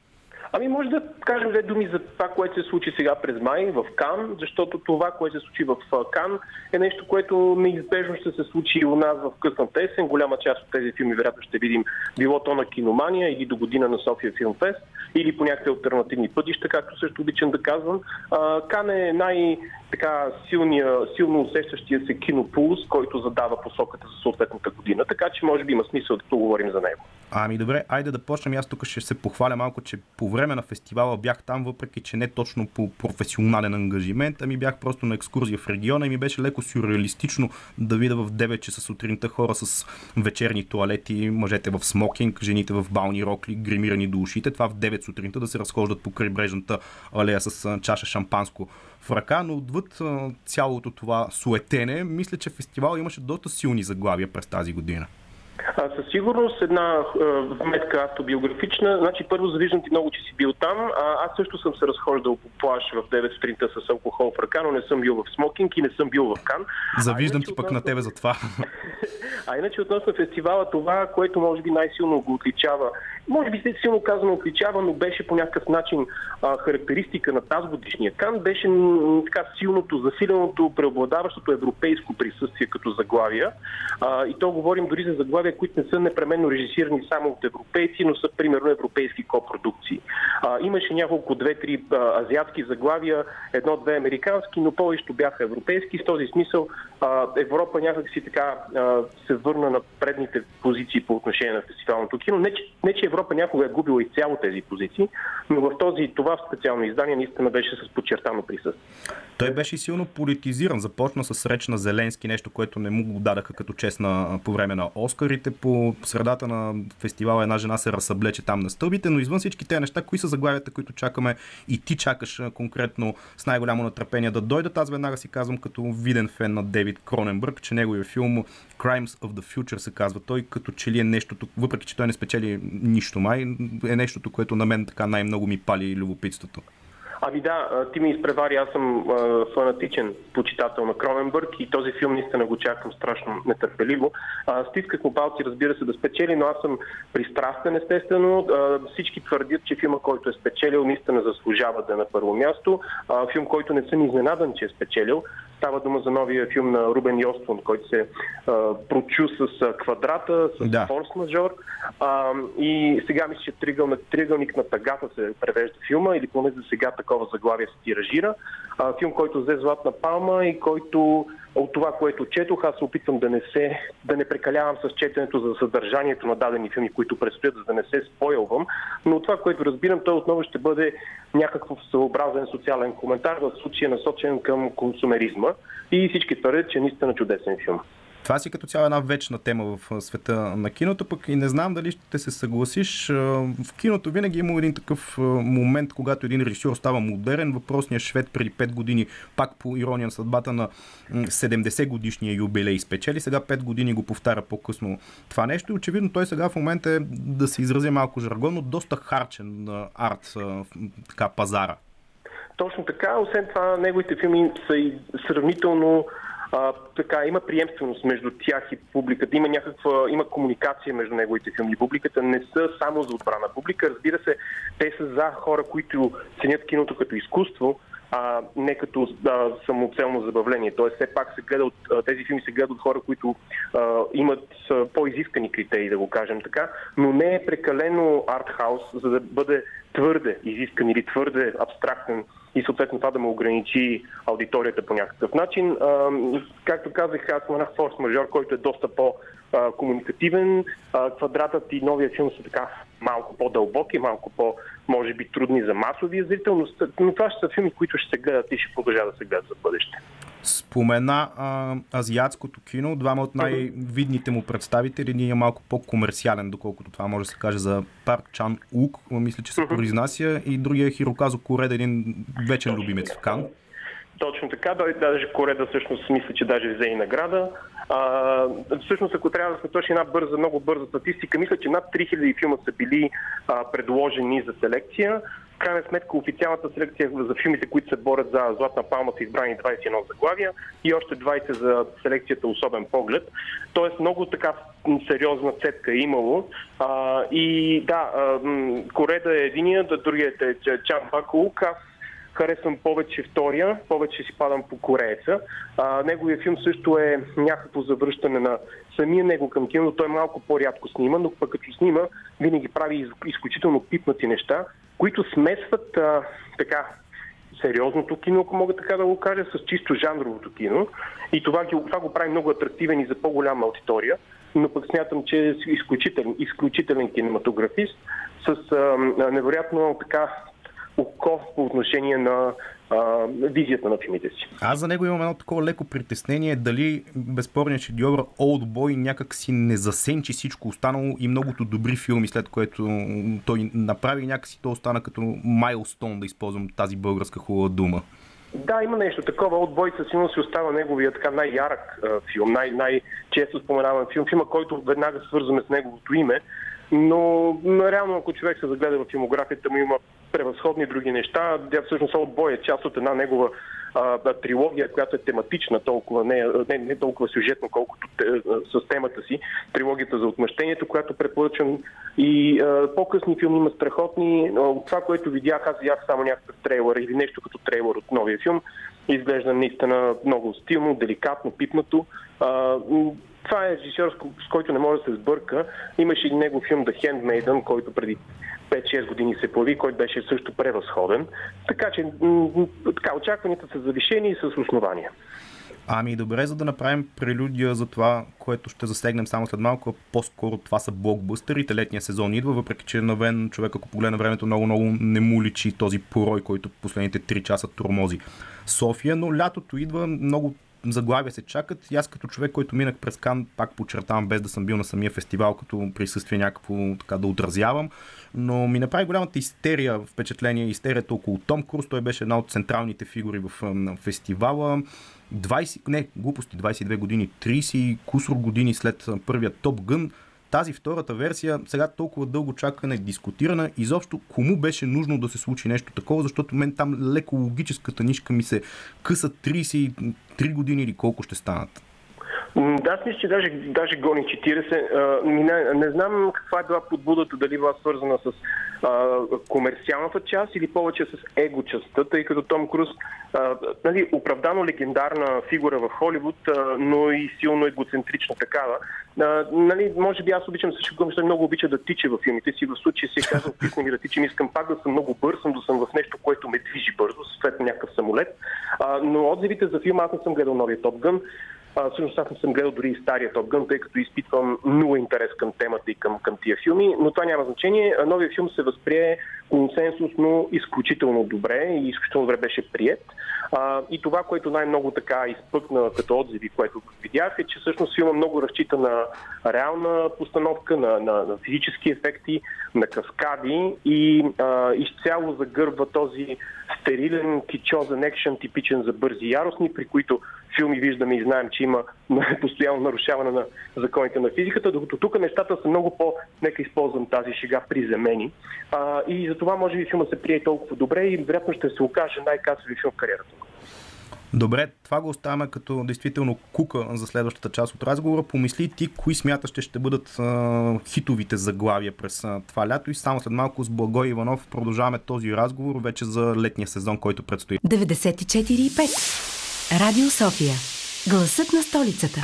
Ами може да кажем две думи за това, което се случи сега през май в Кан, защото това, което се случи в Кан, е нещо, което неизбежно ще се случи и у нас в късната есен. Голяма част от тези филми вероятно ще видим, било то на Киномания или до година на София Филмфест, или по някакви алтернативни пътища, както също обичам да казвам. Кан е най-така силно усещащия се кинопулс, който задава посоката за съответната година, така че може би има смисъл да поговорим за него. Ами добре, айде да почнем. Аз тук ще се похваля малко, че по време на фестивала бях там, въпреки че не точно по професионален ангажимент, ами бях просто на екскурзия в региона и ми беше леко сюрреалистично да видя в 9 часа сутринта хора с вечерни тоалети, мъжете в смокинг, жените в бални рокли, гримирани до ушите. Това в 9 сутринта да се разхождат по крайбрежната алея с чаша шампанско в ръка, но отвъд цялото това суетене, мисля, че фестивал имаше доста силни заглавия през тази година. Със сигурност една вметка автобиографична. Значи, първо, завиждам ти много, че си бил там. Аз също съм се разхождал по плаж в 9 сутринта с алкохол в ръка, но не съм бил в смокинг и не съм бил в Кан. Завиждам ти пък на тебе за това. А иначе относно фестивала, това, което може би най-силно го отличава, може би се силно казано отличава, но беше по някакъв начин характеристика на тази годишния Кан, беше така силното, засиленото, преобладаващото европейско присъствие като заглавия. И то говорим дори за заглавия, които не са непременно режисирани само от европейци, но са примерно европейски копродукции. Имаше няколко 2-3 азиатски заглавия, 1-2 американски, но повечето бяха европейски. В този смисъл Европа някак си така се върна на предните позиции по отношение на фестивалното кино. Не че Европа някога е губила изцяло тези позиции, но в това специално издание наистина беше с подчертано присъствие. Той беше и силно политизиран. Започна с реч на Зеленски, нещо, което не му го дадаха като чест по време на Оскарите. По средата на фестивала една жена се разсъблече там на стълбите, но извън всички тези неща, кои са заглавията, които чакаме и ти чакаш конкретно с най-голямо натърпение да дойдат? Аз веднага си казвам като виден фен на Дейвид Кроненбърг, че неговия филм Crimes of the Future се казва той, като че ли е нещото, въпреки че той не спечели нищо май, е нещото, което на мен така най-много ми пали любопитството. Ами да, ти ми изпревари, аз съм фанатичен почитател на Кроненбърг и този филм наистина го чакам страшно нетърпеливо. Стисках му палци, разбира се, да спечели, но аз съм пристрастен, естествено. Всички твърдят, че филма, който е спечелил, наистина заслужава да е на първо място. Филм, който не съм изненадан, че е спечелил. Става дума за новия филм на Рубен Йостлунд, който се прочу с Квадрата, с форс-мажор. И сега мисля, че Триъгълник на тъгата се превежда филма, или поне за сега такова заглавие се тиражира. Филм, който взе Златна палма и който от това, което четох, аз се опитвам да не прекалявам с четенето за съдържанието на дадени филми, които предстоят, за да не се спойлвам. Но това, което разбирам, той отново ще бъде някакъв съобразен социален коментар, в случая насочен към консумеризма. И всички твърдят, че наистина чудесен филм. Това си като цяло една вечна тема в света на киното, пък и не знам дали ще се съгласиш. В киното винаги има един такъв момент, когато един режисьор става модерен. Въпросният швед преди 5 години, пак по ирония на съдбата, на 70 годишния юбилей спечели. Сега 5 години го повтаря по-късно това нещо и очевидно той сега в момента е, да се изрази малко жаргонно, доста харчен арт така пазара. Точно така, освен това неговите филми са и сравнително така, има приемственост между тях и публиката, има комуникация между неговите филми и публиката, не са само за отбрана публика, разбира се, те са за хора, които ценят киното като изкуство, не като самоцелно забавление. Тоест, все пак тези филми се гледат от хора, които имат по-изискани критерии, да го кажем така, но не е прекалено артхаус, за да бъде твърде изискан или твърде абстрактен и съответно това да му ограничи аудиторията по някакъв начин. Както казах, аз съм на форс-мажор, който е доста по-комуникативен. Квадратът и новия филм са така малко по-дълбоки, малко може би трудни за масовия зрител, но това ще са филми, които ще се гледат и ще продължават да се гледат за бъдеще. Спомена азиатското кино, двама от най-видните му представители, един е малко по-комерциален, доколкото това може да се каже за Парк Чан Ук, мисля, че се произнася, и другия Хироказо Кореда, един вечен любимец в Кан. Точно така, даже Кореда всъщност мисля, че даже взе и награда. Всъщност, ако трябва да сме точно една бърза, много бърза статистика, мисля, че над 3000 филма са били предложени за селекция. В крайна сметка официалната селекция за филмите, които се борят за Златна палма, са избрани 21 заглавия и още 20 за селекцията Особен поглед. Тоест много така сериозна цетка е имало. И да, Кореда е единия, другият е Чан Бакулук. Аз харесвам повече втория, повече си падам по корееца. Неговия филм също е някакво завръщане на самия него към кино, той малко по-рядко снима, но пък като снима винаги прави изключително пипнати неща, които смесват така сериозното кино, ако мога така да го кажа, с чисто жанровото кино. И това го прави много атрактивен и за по-голяма аудитория, но пък смятам, че е изключителен кинематографист с невероятно така око по отношение на визията на филмите си. Аз за него имам едно такова леко притеснение, дали безспорният шедьовър Олдбой някак си не засенчи всичко останало и многото добри филми, след което той направи, някакси то остана като майлстоун, да използвам тази българска хубава дума. Да, има нещо такова. Олдбой със сигурно си остава неговия така най-ярък филм, най-често споменаван филма, който веднага свързваме с неговото име, но реално ако човек се загледа в филмографията му, има превъзходни други неща. Всъщност Олдбой е част от една негова трилогия, която е тематична толкова, не толкова сюжетно, колкото с темата си. Трилогията за отмъщението, която препоръчвам. И по-късни филми има страхотни. От това, което видях, аз само някакъв трейлър или нещо като трейлър от новия филм. Изглежда наистина много стилно, деликатно, пипнато. Това е режисьор, с който не може да се сбърка. Имаше и негов филм The Handmaiden, който преди 5-6 години се появи, който беше също превъзходен. Така че очакванията са завишени и с основания. Ами добре, за да направим прелюдия за това, което ще засегнем само след малко, по-скоро това са блокбъстърите. Летният сезон идва, въпреки че на мен човек, ако погледне времето, много-много не му личи този порой, който последните 3 часа тормози София, но лятото идва, много заглавия се чакат. И аз като човек, който минах през Кан, пак подчертавам, без да съм бил на самия фестивал, като присъствие някакво така да отразявам, но ми направи голямата истерия, впечатление, истерията около Том Круз. Той беше една от централните фигури в фестивала. 22 години, 30 кусор години след първия Топ Гън. Тази втората версия, сега толкова дълго чакана и дискутирана, изобщо кому беше нужно да се случи нещо такова, защото мен там леко логическата нишка ми се къса 33 години или колко ще станат. Да, аз мисля, че даже гони 40. Не знам каква е била подбудата, дали била свързана с комерциалната част или повече с его частта, тъй като Том Круз, оправдано легендарна фигура в Холивуд, но и силно егоцентрична такава. Може би аз обичам се шегувам, защото много обича да тича във филмите си. В случая си казвам, писна ми да тичам, искам пак да съм много бърз, да съм в нещо, което ме движи бързо, след някакъв самолет. Но отзивите за филма, аз не съм гледал новия Топ Гън. Всъщност аз не съм гледал дори и стария Топ Гън, тъй като изпитвам нула интерес към темата и към тия филми, но това няма значение. Новия филм се възприе консенсусно изключително добре и изключително добре беше приет. И това, което най-много така изпъкна като отзиви, което видях, е, че всъщност филма много разчита на реална постановка, на физически ефекти, на каскади и изцяло загърбва този стерилен, кичозен екшен, типичен за бързи яростни, при които филми виждаме и знаем, че има постоянно нарушаване на законите на физиката, докато тук нещата са много по... Нека използвам тази шега, приземени. И за това може би филма се прие толкова добре и вероятно ще се окаже най-касови филм в кариерата. Добре, това го оставяме като действително кука за следващата част от разговора. Помисли ти, кои смяташ, че ще бъдат хитовите заглавия през това лято, и само след малко с Благой Иванов продължаваме този разговор вече за летния сезон, който предстои. 94,5 Радио София. Гласът на столицата.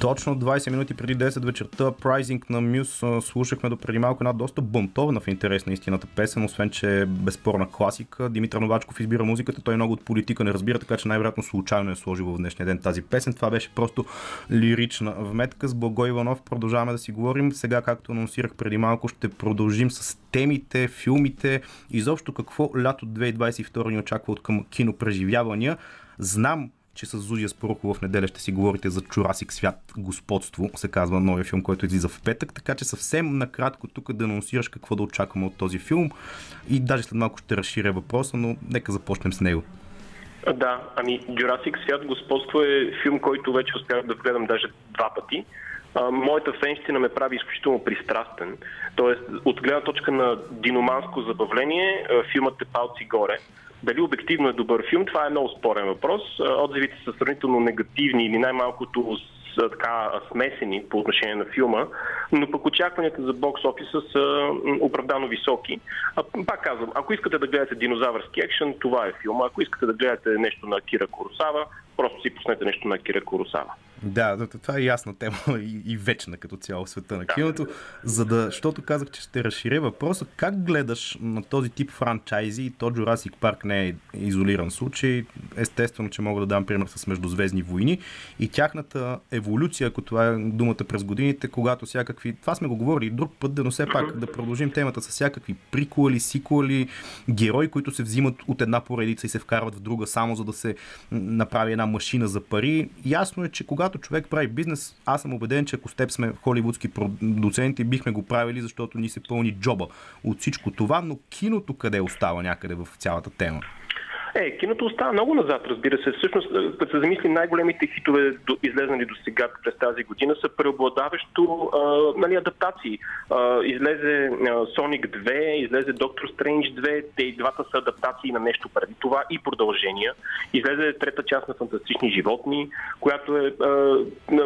Точно 20 минути преди 10 вечерта Прайзинг на Мюз слушахме до преди малко една доста бъмтовна в интерес на истината песен, освен че е безспорна класика. Димитър Новачков избира музиката, той много от политика не разбира, така че най-вероятно случайно е сложил в днешния ден тази песен. Това беше просто лирична вметка. С Благой Иванов продължаваме да си говорим. Сега, както анонсирах преди малко, ще продължим с темите, филмите, изобщо какво лято 2022 ни очаква от към кинопреживявания. Знам, че с Зузия Спорухова в неделя ще си говорите за Чурасик свят господство, се казва новия филм, който излиза в петък, така че съвсем накратко тук да анонсираш какво да очакваме от този филм и даже след малко ще разширя въпроса, но нека започнем с него. Да, Джурасик свят господство е филм, който вече успях да гледам даже 2 пъти. Моята фенщина ме прави изключително пристрастен. Тоест, от гледна точка на диноманско забавление, филмът е палци горе. Дали обективно е добър филм, това е много спорен въпрос. Отзивите са сравнително негативни или най-малкото са така смесени по отношение на филма, но пък очакванията за бокс офиса са оправдано високи. Пак казвам, ако искате да гледате динозавърски екшен, това е филма. Ако искате да гледате нещо на Акира Куросава, просто си пуснете нещо на Акира Куросава. Да, това е ясна тема и вечна като цяло в света на киното. Защото казах, че ще разширя въпроса, как гледаш на този тип франчайзи, и то Jurassic Park не е изолиран случай. Естествено, че мога да дам пример с Междузвездни войни и тяхната еволюция, ако това е думата, през годините, когато всякакви... Това сме го говорили друг път, но все пак да продължим темата с всякакви приквели, сиквели, герои, които се взимат от една поредица и се вкарват в друга, само за да се направи една машина за пари. Ясно е, че когато човек прави бизнес, аз съм убеден, че ако с теб сме холивудски продуценти, бихме го правили, защото ни се пълни джоба от всичко това, но киното къде остава някъде в цялата тема? Киното остава много назад, разбира се. Всъщност, като се замисли, най-големите хитове, излезнали до сега през тази година, са преобладаващо адаптации. Излезе Sonic 2, излезе Doctor Strange 2, те и двата са адаптации на нещо преди това и продължения. Излезе трета част на Фантастични животни, която е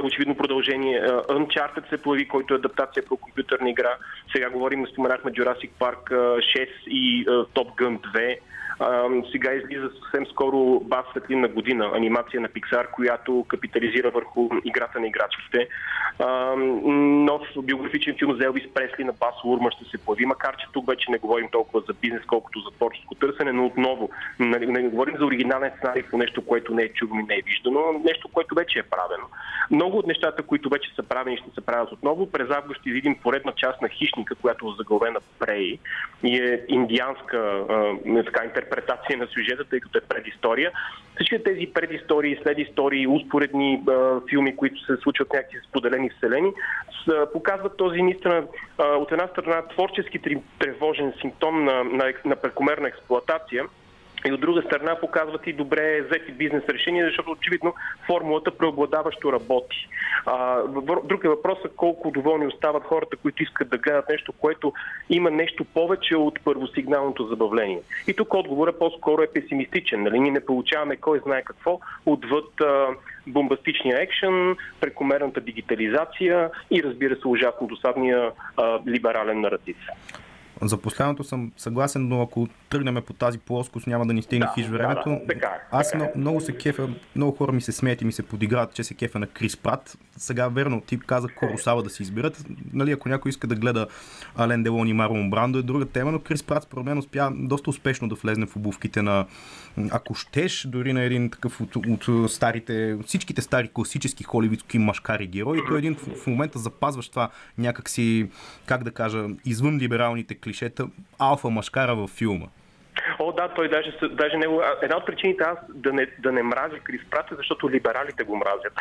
очевидно продължение. Uncharted се появи, който е адаптация по компютърна игра. Сега говорим, споменахме Jurassic Park 6 и Top Gun 2. Сега излиза съвсем скоро Баз Светлинна година, анимация на Pixar, която капитализира върху играта на играчките. Нов биографичен филм за Елвис Пресли на Баз Лурман ще се появи, макар че тук вече не говорим толкова за бизнес, колкото за творческо търсене, но отново не говорим за оригинален сценарий по нещо, което не е чувано и не е виждано, а нещо, което вече е правено. Много от нещата, които вече са правени, ще се правят отново. През август ще видим поредна част на Хищника, която е заглавена Prey и е индианска интерпретация на сюжета, тъй като е предистория. Всички тези предистории, следистории, успоредни филми, които се случват някакви споделени вселени, показват този наистина, от една страна, творчески тревожен симптом на прекомерна експлоатация, и от друга страна показват и добре взети бизнес решения, защото очевидно формулата преобладаващо работи. Друг е въпросът колко доволни остават хората, които искат да гледат нещо, което има нещо повече от първосигналното забавление. И тук отговорът по-скоро е песимистичен. Ние не получаваме кой знае какво отвъд бомбастичния екшен, прекомерната дигитализация и, разбира се, ужасно досадния либерален наратив. За последното съм съгласен, но ако тръгнем по тази плоскост, няма да ни стигне хич времето. Аз много се кефя, много хора ми се смеят и ми се подиграват, че се кефя на Крис Прат. Сега, верно, ти каза Коросава да си избират. Ако някой иска да гледа Ален Делон и Марлон Брандо е друга тема, но Крис Прат според мен успя доста успешно да влезне в обувките на, ако щеш, дори на един такъв от старите, всичките стари класически холивудски машкари герои. Той е един в момента запазващ това някакси, как да кажа, извън либералните клишета, алфа машкара във филма. Той даже не... Една от причините аз да не мразя Крис Прат е, защото либералите го мразят.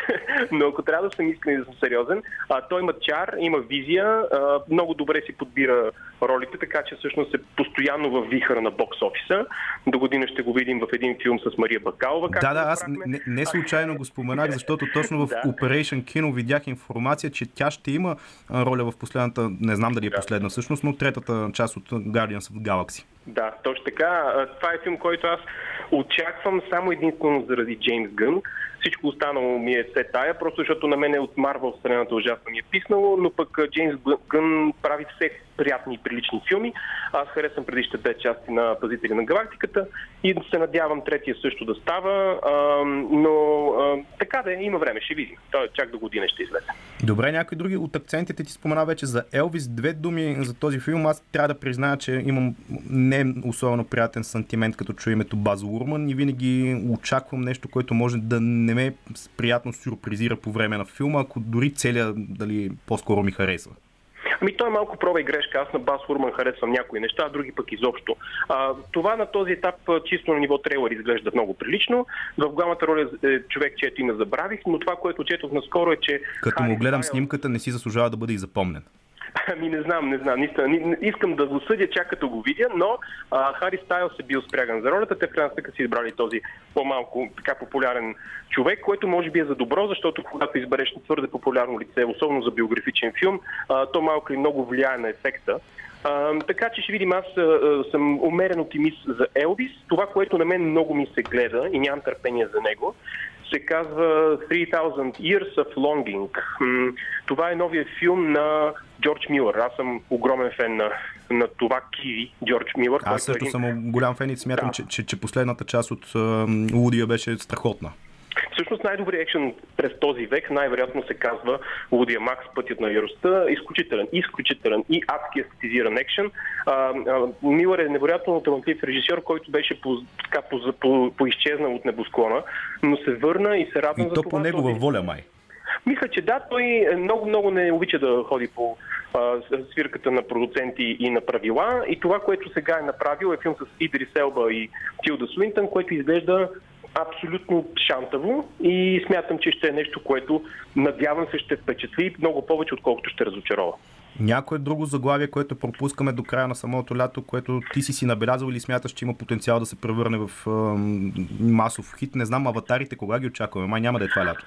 Но ако трябва да съм искрен и да съм сериозен, той има чар, има визия, много добре си подбира ролите, така че всъщност е постоянно във вихъра на бокс офиса. До година ще го видим в един филм с Мария Бакалова. Аз не случайно го споменах, защото точно в Operation Kino видях информация, че тя ще има роля в последната, не знам дали е последна всъщност, но третата част от Guardians of Galaxy. Да, точно така. Това е филм, който аз очаквам само единствено заради Джеймс Гън. Всичко останало ми е все тая, просто защото на мен е от Марвел Вселената ужасно ми е писнало, но пък Джеймс Гън прави все приятни и прилични филми. Аз харесвам предишните две части на Пазители на галактиката и се надявам третия също да става, но така да е, има време, ще видим. Той чак до година ще излезе. Добре, някои други от акцентите ти спомена вече за Елвис. Две думи за този филм. Аз трябва да призная, че имам не особено приятен сантимент, като чу името Баз Лурман и винаги очаквам нещо, което може да не ме приятно сюрпризира по време на филма, ако дори целия дали по-скоро ми харесва. Ами той е малко проба и грешка. Аз на Баз Лурман харесвам някои неща, а други пък изобщо. Това на този етап чисто на ниво трейлър изглежда много прилично. В главната роля е човек, чието име забравих, но това, което четох наскоро е, че... Като му гледам снимката, не си заслужава да бъде и запомнен. Ами не знам. Искам да го съдя, чак като го видя, но Хари Стайлс е бил спряган за ролята. Те в крайна сметка си избрали този по-малко така популярен човек, което може би е за добро, защото когато избереш твърде популярно лице, особено за биографичен филм, то малко и много влияе на ефекта. Така че ще видим, аз съм умерен оптимист за Елвис. Това, което на мен много ми се гледа и нямам търпение за него, се казва 3000 Years of Longing. Това е новия филм на Джордж Милър. Аз съм огромен фен на това киви, Джордж Милър. Аз също съм голям фен и смятам, че последната част от Лудия беше страхотна. Всъщност най-добрият екшен през този век най-вероятно се казва Лудия Макс, Пътят на яростта. Изключителен и адски естетизиран екшен. Милър е невероятно талантлив режисьор, който беше поизчезнал от небосклона, но се върна и се радва за това. И то по негова воля, май. Мисля, че да, той много-много не обича да ходи по свирката на продуценти и на правила. И това, което сега е направил, е филм с Идрис Елба и Тилда Суинтън, което изглежда абсолютно шантаво и смятам, че ще е нещо, което надявам се ще впечатли много повече, отколкото ще разочарова. Някое друго заглавие, което пропускаме до края на самото лято, което ти си набелязал или смяташ, че има потенциал да се превърне в масов хит? Не знам, аватарите кога ги очакваме? Май няма да е това лято.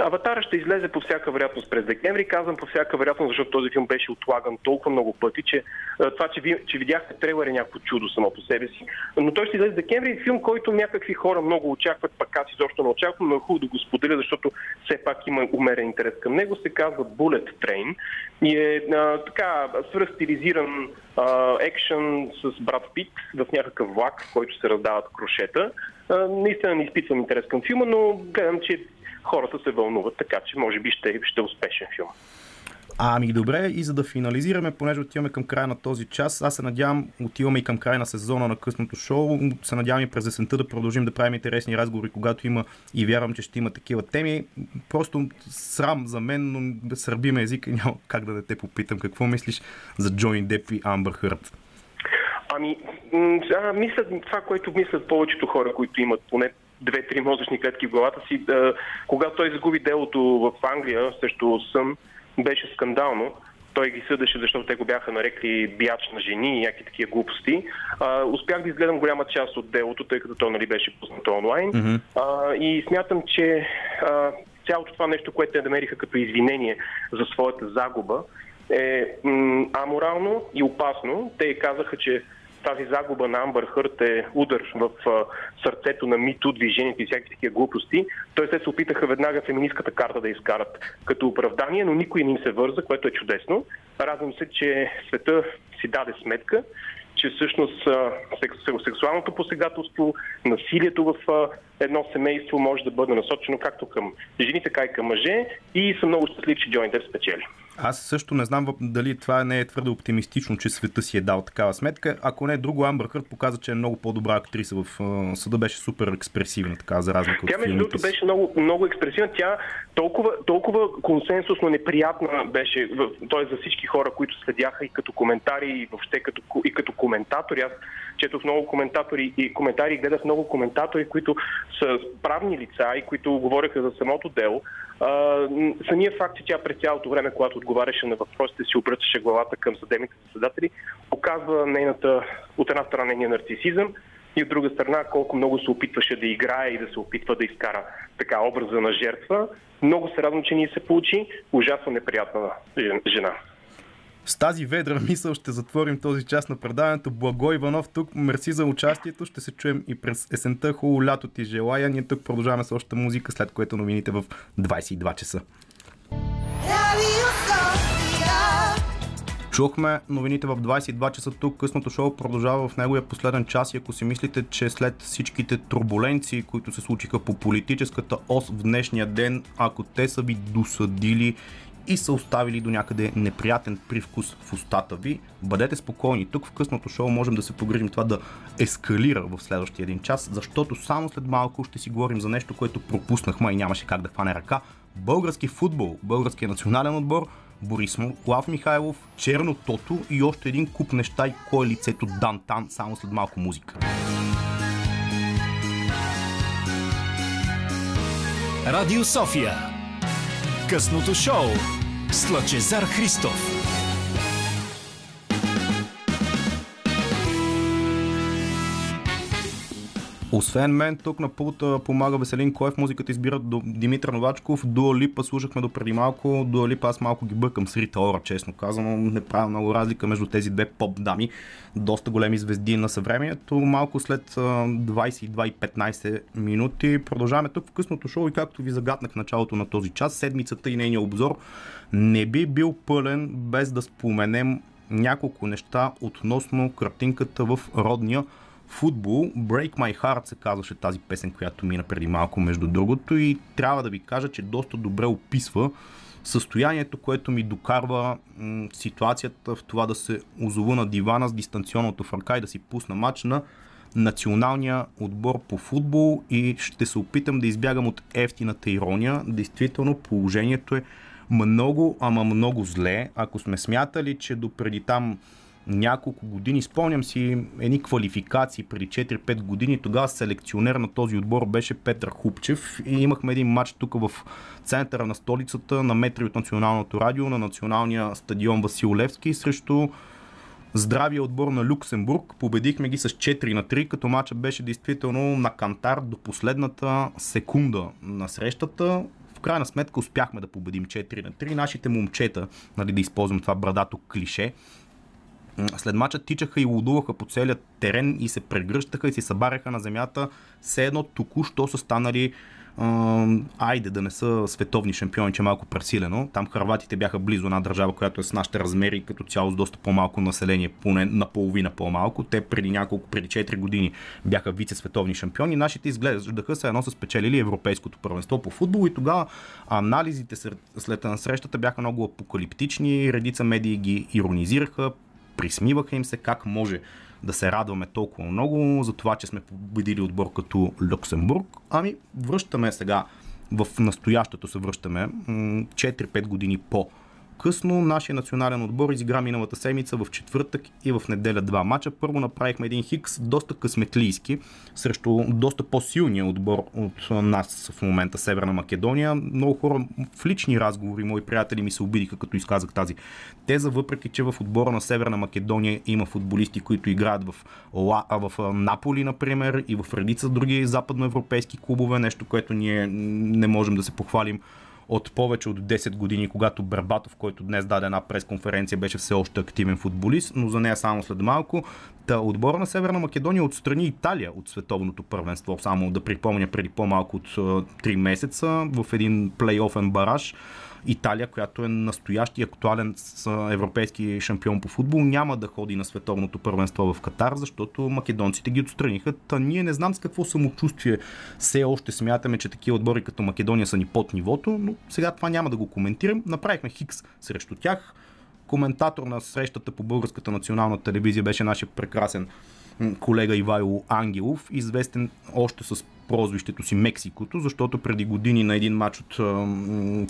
Аватара ще излезе по всяка вероятност през декември. Казвам по всяка вероятност, защото този филм беше отлаган толкова много пъти, че това, че видяхте трейлър е някакво чудо само по себе си. Но той ще излезе декември, филм, който някакви хора много очакват, пък аз изобщо не очаквам, но е хубаво да го споделя, защото все пак има умерен интерес към него. Се казва Bullet Train и е така свръхстилизиран екшън с Брат Пит в някакъв влак, в който се раздават крошета. Наистина не изпитвам интерес към филма, но гледам, че хората се вълнуват, така че може би ще е успешен филм. Ами добре, и за да финализираме, понеже отиваме към края на този час, аз се надявам, отиваме и към края на сезона на Късното шоу, се надявам и през есента да продължим да правим интересни разговори, когато има, и вярвам, че ще има такива теми. Просто срам за мен, но сърби ме език и няма как да не те попитам. Какво мислиш за Джони Деп и Амбър Хърд? Ами, мислят това, което мислят повечето хора, които имат поне 2-3 мозъчни клетки в главата си. Когато той загуби делото в Англия срещу Сън, беше скандално. Той ги съдеше, защото те го бяха нарекли бияч на жени и някакви такива глупости. Успях да изгледам голяма част от делото, тъй като то беше пуснато онлайн. Mm-hmm. И смятам, че цялото това нещо, което те намериха като извинение за своята загуба, е аморално и опасно. Те казаха, че тази загуба на Амбър Хърд е удар в сърцето на МИТО, движението и всякакви такива глупости. Тоест те се опитаха веднага феминистката карта да изкарат като оправдание, но никой не им се върза, което е чудесно. Радвам се, че света си даде сметка, че всъщност сексуалното посегателство, насилието в едно семейство може да бъде насочено както към жени, така и към мъже, и съм много щастлив, че Джони Деп спечели. Аз също не знам дали това не е твърде оптимистично, че света си е дал такава сметка. Ако не е друго, Амбър Хърд показа, че е много по-добра актриса в съда. Беше супер експресивна, така, за разлика от филмите. Тя между беше много експресивна. Тя толкова консенсусно неприятна беше, т.е. за всички хора, които следяха и като коментари, и въобще като коментатори. Аз четох много коментари и гледах много коментатори, които са правни лица и които говореха за самото дело. Самия факт, че тя през цялото време, когато отговаряше на въпросите, си обръщаше главата към съдебните заседатели, показва нейната, от една страна, нейния нарцисизъм и от друга страна колко много се опитваше да играе и да се опитва да изкара така образа на жертва. Много се радвам, че ни се получи. Ужасно неприятна жена. С тази ведра мисъл ще затворим този част на предаването. Благой Иванов тук, мерси за участието. Ще се чуем и през есента. Хубаво лято ти желая. Ние тук продължаваме с още музика, след което новините в 22 часа. Чухме новините в 22 часа тук. Късното шоу продължава в неговия последен час и ако си мислите, че след всичките турбуленции, които се случиха по политическата ос в днешния ден, ако те са ви досъдили и са оставили до някъде неприятен привкус в устата ви, бъдете спокойни. Тук в късното шоу можем да се погрижим това да ескалира в следващия един час, защото само след малко ще си говорим за нещо, което пропуснахме и нямаше как да хване ръка. Български футбол, българския национален отбор, Борислав Михайлов, Черно тото и още един куп неща и кой е лицето Дантан, само след малко музика. Радио София. Късното шоу с Лъчезар Христов. Освен мен, тук на пулта помага Веселин Коев, музиката избира до Димитър Новачков, Дуа Липа слушахме до преди малко, Дуа Липа аз малко ги бъркам с Рита Ора, честно казано, не правя много разлика между тези две поп-дами, доста големи звезди на съвремието, малко след 22:15 минути. Продължаваме тук в късното шоу и както ви загатнах в началото на този час, седмицата и нейния обзор не би бил пълен без да споменем няколко неща относно картинката в родния футбол. Break My Heart се казваше тази песен, която мина преди малко между другото и трябва да ви кажа, че доста добре описва състоянието, което ми докарва ситуацията в това да се озова на дивана с дистанционното в ръка и да си пусна матч на националния отбор по футбол и ще се опитам да избягам от евтината ирония. Действително положението е много, ама много зле. Ако сме смятали, че допреди там няколко години, спомням си едни квалификации преди 4-5 години, тогава селекционер на този отбор беше Петър Хупчев и имахме един матч тук в центъра на столицата на метри от Националното радио на националния стадион Васил Левски срещу здравия отбор на Люксембург. Победихме ги с 4-3, като матчът беше действително на кантар до последната секунда на срещата. В крайна сметка успяхме да победим 4-3. Нашите момчета, нали, да използвам това брадато клише, след мача тичаха и лудуваха по целия терен и се прегръщаха и се събаряха на земята. Все едно току-що са станали, айде да не са световни шампиони, че малко пресилено. Там хърватите бяха близо една държава, която е с нашите размери, като цяло с доста по-малко население, поне наполовина по-малко. Те преди 4 години бяха вице-световни шампиони. Нашите изглеждаха се едно са спечелили европейското първенство по футбол и тогава анализите след срещата бяха много апокалиптични. Редица медии ги иронизираха. Присмиваха им се как може да се радваме толкова много за това, че сме победили отбор като Люксембург. Ами връщаме сега, в настоящето се връщаме 4-5 години по-късно. Нашия национален отбор изигра миналата седмица в четвъртък и в неделя два мача. Първо направихме един хикс, доста късметлийски, срещу доста по-силния отбор от нас в момента, Северна Македония. Много хора в лични разговори, мои приятели ми се обидиха, като изказах тази теза, въпреки че в отбора на Северна Македония има футболисти, които играят в Наполи, например, и в редица други западноевропейски клубове, нещо, което ние не можем да се похвалим от повече от 10 години, когато Бербатов, който днес даде една пресконференция, беше все още активен футболист, но за нея само след малко. Отбора на Северна Македония отстрани Италия от световното първенство, само да припомня преди по-малко от 3 месеца в един плей-офен бараж. Италия, която е настоящ и актуален европейски шампион по футбол, няма да ходи на световното първенство в Катар, защото македонците ги отстраниха. Та ние не знам с какво самочувствие все още смятаме, че такива отбори като Македония са ни под нивото, но сега това няма да го коментирам. Направихме хикс срещу тях. Коментатор на срещата по Българската национална телевизия беше нашия прекрасен колега Ивайло Ангелов, известен още с прозвището си Мексикото, защото преди години на един матч от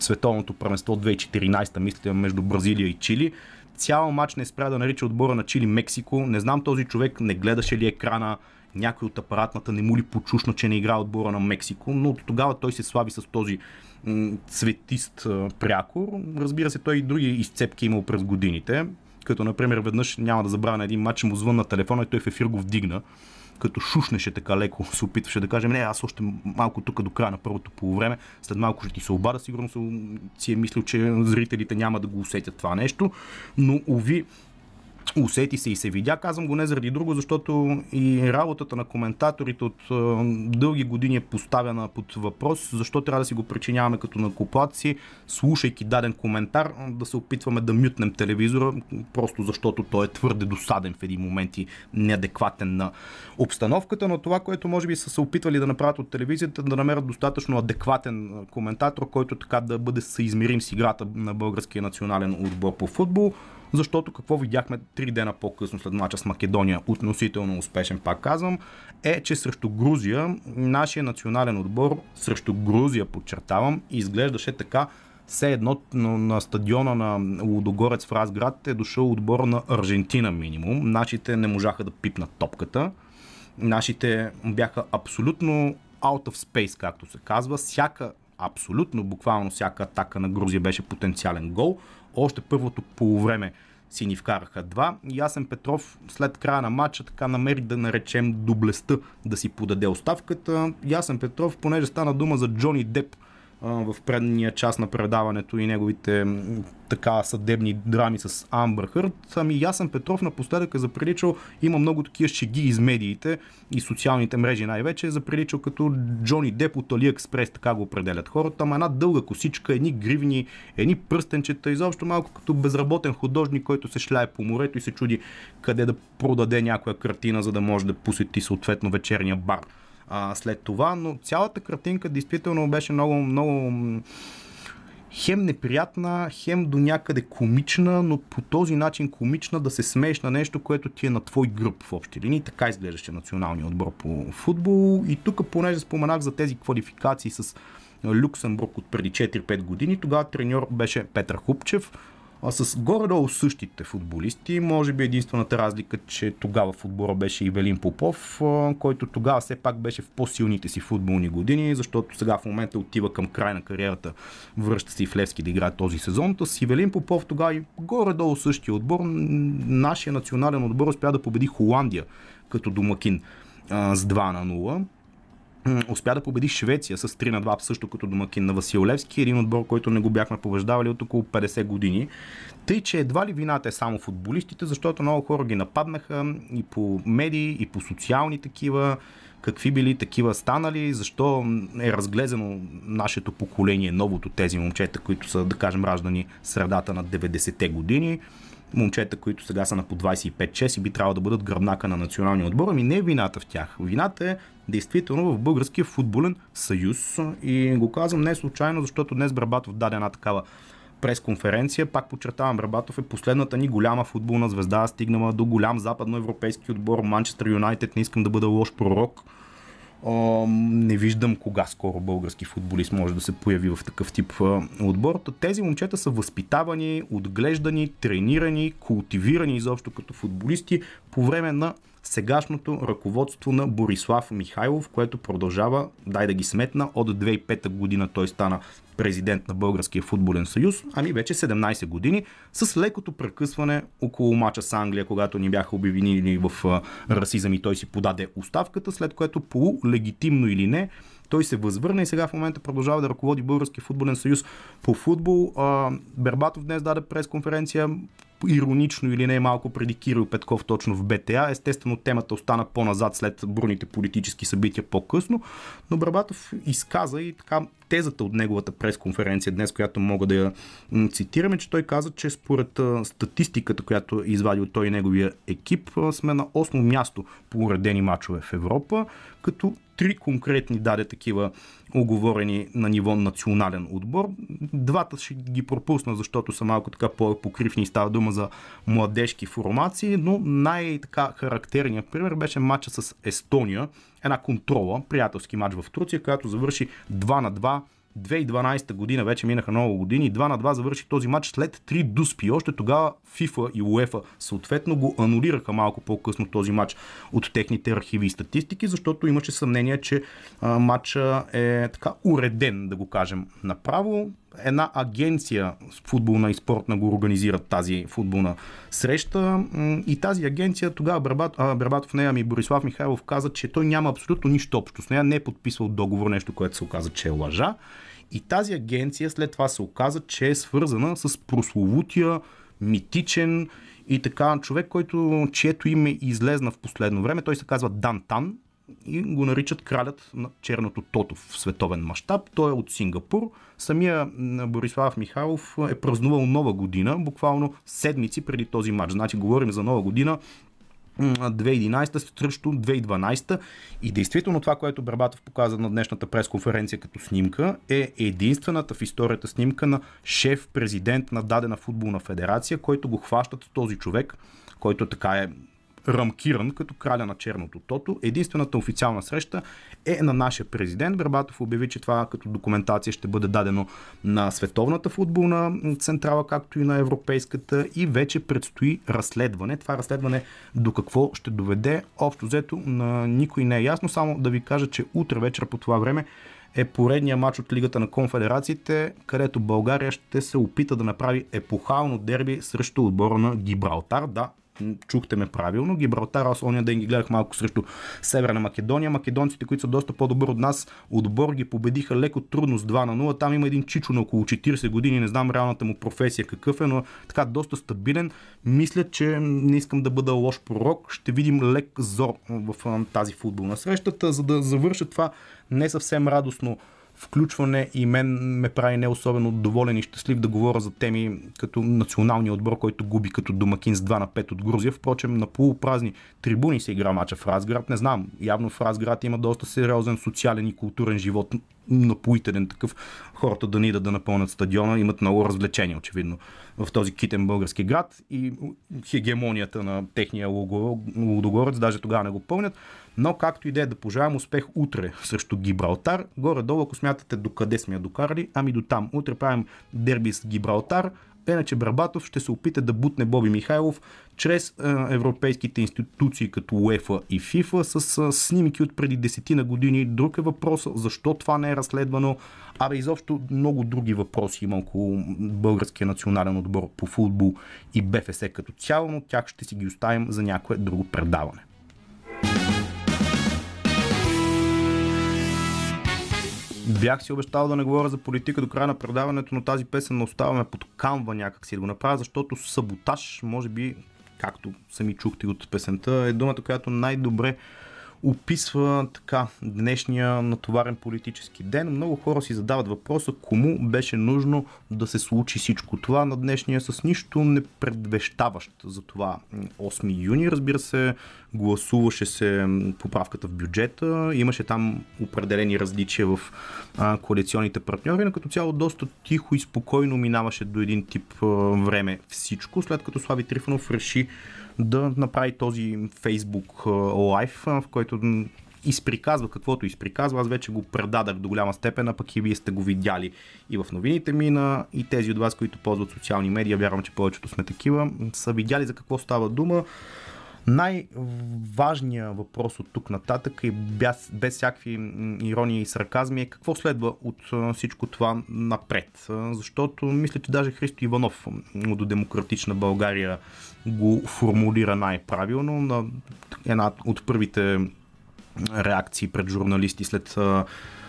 световното първенство 2014, мисля, между Бразилия и Чили, цял матч не спря да нарича отбора на Чили Мексико. Не знам, този човек не гледаше ли екрана, някой от апаратната не му ли почушна, че не игра отбора на Мексико, но от тогава той се слави с този цветист прякор. Разбира се, той и други изцепки имал през годините, като например веднъж, няма да забравя, на един матч му звън на телефона и той в ефир го вдигна. като шушнеше така леко, се опитваше да каже, не, аз още малко тук до края на първото полувреме, след малко ще ти се обада, сигурно си е мислил, че зрителите няма да го усетят това нещо, но уви, усети се и се видя. Казвам го не заради друго, защото и работата на коментаторите от дълги години е поставена под въпрос. Защо трябва да си го причиняваме като накоплаци, слушайки даден коментар, да се опитваме да мютнем телевизора, просто защото той е твърде досаден в един момент и неадекватен на обстановката. Но това, което може би са се опитвали да направят от телевизията, да намерят достатъчно адекватен коментатор, който така да бъде съизмерим с играта на българския национален отбор по футбол. Защото какво видяхме 3 дена по-късно след мача с Македония, относително успешен, пак казвам, е, че срещу Грузия, нашия национален отбор, срещу Грузия, подчертавам, изглеждаше така, все едно на стадиона на Лудогорец в Разград е дошъл отбор на Аржентина минимум. Нашите не можаха да пипнат топката. Нашите бяха абсолютно out of space, както се казва. Абсолютно, буквално всяка атака на Грузия беше потенциален гол. Още първото полувреме си ни вкараха 2. Ясен Петров след края на матча така намери, да наречем, доблестта да си подаде оставката. Ясен Петров, понеже стана дума за Джони Деп в предния част на предаването и неговите така съдебни драми с Амбър Хърд, ами Ясен Петров напоследък е заприличал, има много такива шеги из медиите и социалните мрежи най-вече, е заприличал като Джони Деп от Алиекспрес, така го определят хората, ама една дълга косичка, едни гривни, едни пръстенчета, изобщо малко като безработен художник, който се шляе по морето и се чуди къде да продаде някоя картина, за да може да посети съответно вечерния бар след това. Но цялата картинка действително беше много, много хем неприятна, хем до някъде комична, но по този начин комична да се смееш на нещо, което ти е на твой гръб в общи линии. Така изглеждаше националния отбор по футбол. И тук, понеже споменах за тези квалификации с Люксембург от преди 4-5 години, тогава треньор беше Петър Хупчев, а с горе-долу същите футболисти. Може би единствената разлика, че тогава в отбора беше Ивелин Попов, който тогава все пак беше в по-силните си футболни години, защото сега в момента отива към край на кариерата, връща се и в Левски да играе този сезон. С Ивелин Попов тогава и горе-долу същия отбор. Нашия национален отбор успя да победи Холандия като домакин с 2-0. Успя да победи Швеция с 3-2, също като домакин на Васил Левски, един отбор, който не го бяхме побеждавали от около 50 години. Тъй, че едва ли вината е само футболистите, защото много хора ги нападнаха и по медии, и по социални такива. Какви били такива станали, защо е разглезено нашето поколение, новото, тези момчета, които са, да кажем, раждани средата на 90-те години. Момчета, които сега са на по 25-6 и би трябвало да бъдат гръбнака на националния отбор, ами не е вината в тях. Вината е действително в Българския футболен съюз и го казвам не случайно, защото днес Бербатов даде една такава пресконференция. Пак подчертавам, Бербатов е последната ни голяма футболна звезда, стигнала до голям западноевропейски отбор Манчестър Юнайтед, не искам да бъда лош пророк. Не виждам кога скоро български футболист може да се появи в такъв тип отбор. Тези момчета са възпитавани, отглеждани, тренирани, култивирани изобщо като футболисти по време на сегашното ръководство на Борислав Михайлов, което продължава, дай да ги сметна, от 2005 година той стана президент на Българския футболен съюз, ами вече 17 години, с лекото прекъсване около мача с Англия, когато ни бяха обвинили в расизъм и той си подаде оставката, след което полулегитимно или не, той се възвърна и сега в момента продължава да ръководи Българския футболен съюз по футбол. Бербатов днес даде пресконференция, иронично или не, малко преди Кирил Петков точно в БТА. Естествено темата остана по-назад след бурните политически събития по-късно, но Бербатов изказа и така тезата от неговата пресконференция днес, която мога да я цитираме, че той каза, че според статистиката, която извадил той и неговия екип, сме на 8-о място по уредени мачове в Европа, като 3 конкретни даде такива оговорени на ниво национален отбор. 2 ще ги пропусна, защото са малко така по-покривни и става дума за младежки формации, но най-така характерният пример беше матча с Естония, една контрола, приятелски матч в Турция, която завърши 2-2. 2012 година, вече минаха много години, 2-2 завърши този матч след 3 дуспи. Още тогава FIFA и UEFA съответно го анулираха малко по-късно този матч от техните архиви и статистики, защото имаше съмнение, че матча е така уреден, да го кажем направо. една агенция футболна и спортна го организират тази футболна среща и тази агенция тогава Бербатов, нея ми Борислав Михайлов каза, че той няма абсолютно нищо общо с нея, не е подписал договор, нещо, което се оказа, че е лъжа. И тази агенция след това се оказа, че е свързана с прословутия, митичен и така човек, който, чието име излезна в последно време. Той се казва Дантан и го наричат кралят на черното тото в световен мащаб. Той е от Сингапур. Самия Борислав Михайлов е празнувал Нова година, буквално седмици преди този матч. Значи говорим за Нова година 2011 срещу 2012 и действително това, което Бербатов показа на днешната пресконференция като снимка, е единствената в историята снимка на шеф-президент на дадена футболна федерация, който го хващат този човек, който така е рамкиран като краля на черното тото. Единствената официална среща е на нашия президент. Бербатов обяви, че това като документация ще бъде дадено на Световната футболна централа, както и на Европейската, и вече предстои разследване. Това разследване до какво ще доведе, общо взето на никой не е ясно. Само да ви кажа, че утре вечер по това време е поредния матч от Лигата на конфедерациите, където България ще се опита да направи епохално дерби срещу отбора на Гибралтар. Да, чухте ме правилно. Гибралтар, аз ония ден ги гледах малко срещу Северна Македония. Македонците, които са доста по-добър от нас, отбор ги победиха леко трудно с 2-0. Там има един чичо на около 40 години, не знам реалната му професия какъв е, но така доста стабилен. Мисля, че не искам да бъда лош пророк. Ще видим лек зор в тази футболна срещата, за да завърша това не съвсем радостно включване и мен ме прави не особено доволен и щастлив да говоря за теми като националния отбор, който губи като домакин с 2-5 от Грузия. Впрочем, на полупразни трибуни се игра мача в Разград. Не знам, явно в Разград има доста сериозен социален и културен живот, напоителен такъв. Хората да не идат да напълнят стадиона, имат много развлечения, очевидно, в този китен български град и хегемонията на техния Лудогорец, даже тогава не го пълнят. Но както и да е, да пожелаем успех утре срещу Гибралтар. Горе-долу, ако смятате докъде сме я докарали, ами до там. Утре правим дерби с Гибралтар, иначе Бербатов ще се опита да бутне Боби Михайлов чрез европейските институции като УЕФА и ФИФА с снимки от преди 10 години. Друг е въпросът, защо това не е разследвано. Абе, изобщо много други въпроси има около българския национален отбор по футбол и БФС като цяло, но тях ще си ги оставим за някое друго предаване. Бях си обещал да не говоря за политика до края на предаването, но тази песен не оставаме под канва някак си да го направя, защото саботаж, може би, както сами чухте от песента, е думата, която най-добре описва така днешния натоварен политически ден. Много хора си задават въпроса кому беше нужно да се случи всичко това на днешния с нищо не предвещаващ за това 8 юни. Разбира се, гласуваше се поправката в бюджета, имаше там определени различия в коалиционните партньори, но като цяло доста тихо и спокойно минаваше до един тип време всичко, след като Слави Трифонов реши да направи този Facebook лайв, в който изприказва каквото изприказва. Аз вече го предадах до голяма степен, а пък и вие сте го видяли и в новините мина, и тези от вас, които ползват социални медии, вярвам, че повечето сме такива, са видяли за какво става дума. Най-важният въпрос от тук нататък и без всякакви иронии и сарказми е какво следва от всичко това напред. Защото мисля, че даже Христо Иванов от Демократична България го формулира най-правилно на една от първите реакции пред журналисти след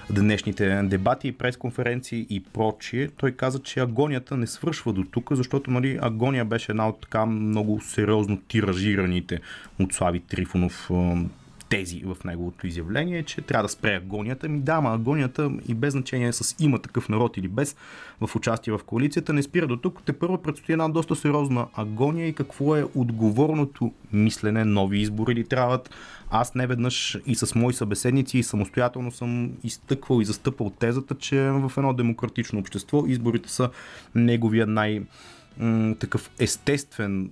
днешните дебати, пресконференции и прочие. Той каза, че агонията не свършва до тук, защото агония беше една от така много сериозно тиражираните от Слави Трифонов тези в неговото изявление, че трябва да спре агонията. Ама агонията и без значение с има такъв народ или без в участие в коалицията не спира до тук. Тепърва предстои една доста сериозна агония и какво е отговорното мислене, нови избори ли трябват. Аз не веднъж и с мои събеседници и самостоятелно съм изтъквал и застъпал тезата, че в едно демократично общество изборите са неговия най-такъв естествен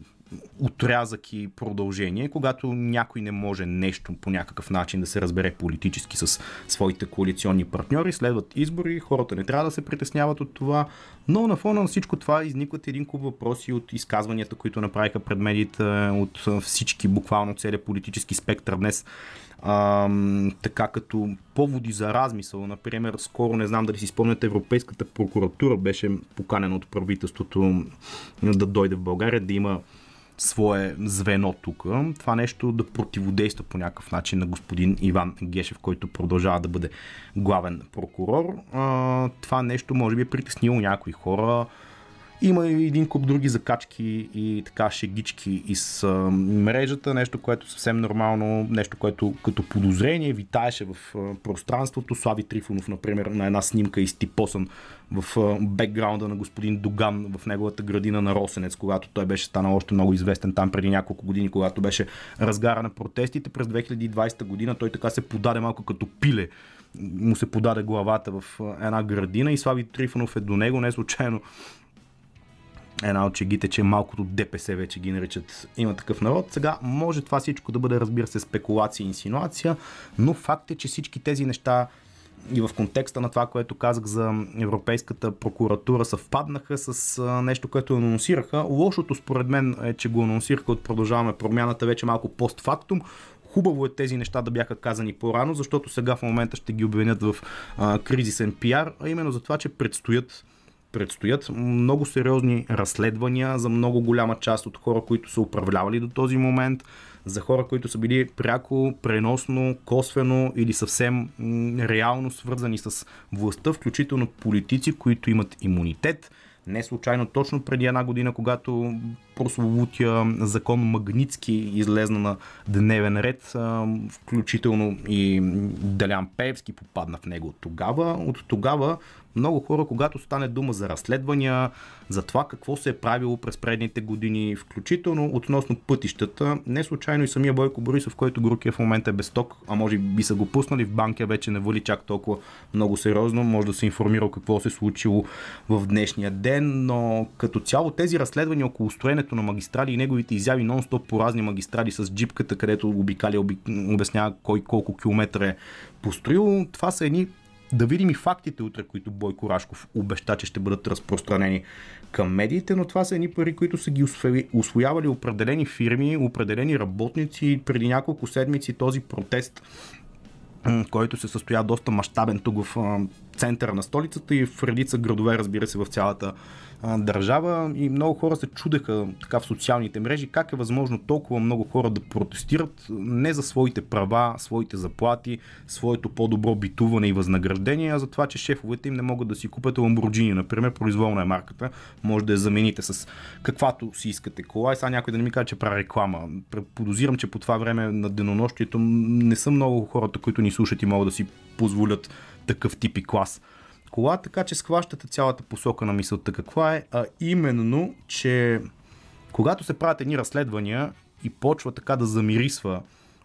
отрязък и продължение, когато някой не може нещо по някакъв начин да се разбере политически с своите коалиционни партньори, следват избори, хората не трябва да се притесняват от това, но на фона на всичко това изникват един куп въпроси от изказванията, които направиха пред медиите от всички, буквално целия политически спектър днес. Така като поводи за размисъл, например, скоро, не знам дали си спомняте, Европейската прокуратура беше поканена от правителството да дойде в България, да има свое звено тук. Това нещо да противодейства по някакъв начин на господин Иван Гешев, който продължава да бъде главен прокурор. Това нещо може би е притеснило някои хора. Има и един куп други закачки и така шегички из мрежата, нещо, което съвсем нормално, нещо, което като подозрение витаеше в пространството. Слави Трифонов, например, на една снимка изтипосан в бекграунда на господин Доган в неговата градина на Росенец, когато той беше станал още много известен там преди няколко години, когато беше разгара на протестите. През 2020 година той така се подаде малко като пиле. Му се подаде главата в една градина и Слави Трифонов е до него, не случайно. Една от чегите, че малкото ДПС вече ги наричат Има такъв народ. Сега може това всичко да бъде, разбира се, спекулация и инсинуация, но факт е, че всички тези неща и в контекста на това, което казах за Европейската прокуратура, съвпаднаха с нещо, което анонсираха. Лошото според мен е, че го анонсираха от Продължаваме промяната вече малко постфактум. Хубаво е тези неща да бяха казани по-рано, защото сега в момента ще ги обвинят в кризисен пиар, а именно за това, че предстоят много сериозни разследвания за много голяма част от хора, които са управлявали до този момент, за хора, които са били пряко, преносно, косвено или съвсем реално свързани с властта, включително политици, които имат имунитет. Не случайно точно преди една година, когато прословутия закон Магнитски излезна на дневен ред, включително и Делян Пеевски попадна в него тогава. От тогава много хора, когато стане дума за разследвания, за това какво се е правило през предните години, включително относно пътищата, не случайно и самия Бойко Борисов, който грукия в момента е без ток, а може би са го пуснали в банка, вече не вали чак толкова много сериозно, може да се информира какво се е случило в днешния ден, но като цяло тези разследвания около строенето на магистрали и неговите изяви нон-стоп по разни магистрали с джипката, където обикаля, обяснява кой колко километра е построил, това са едни. Да видим и фактите утре, които Бойко Рашков обеща, че ще бъдат разпространени към медиите, но това са едни пари, които са ги усвоявали определени фирми, определени работници. Преди няколко седмици този протест, който се състоя доста мащабен тук в центъра на столицата и в редица градове, разбира се, в цялата държава, и много хора се чудеха така в социалните мрежи как е възможно толкова много хора да протестират не за своите права, своите заплати, своето по-добро битуване и възнаграждение, а за това, че шефовете им не могат да си купят Ламборджини, например, произволна е марката, може да я замените с каквато си искате кола, и сега някой да не ми каже, че прави реклама. Подозирам, че по това време на денонощието не са много хората, които ни слушат и могат да си позволят такъв тип и клас кола, така че схващате цялата посока на мисълта каква е, а именно, че когато се правят едни разследвания и почва така да замирисва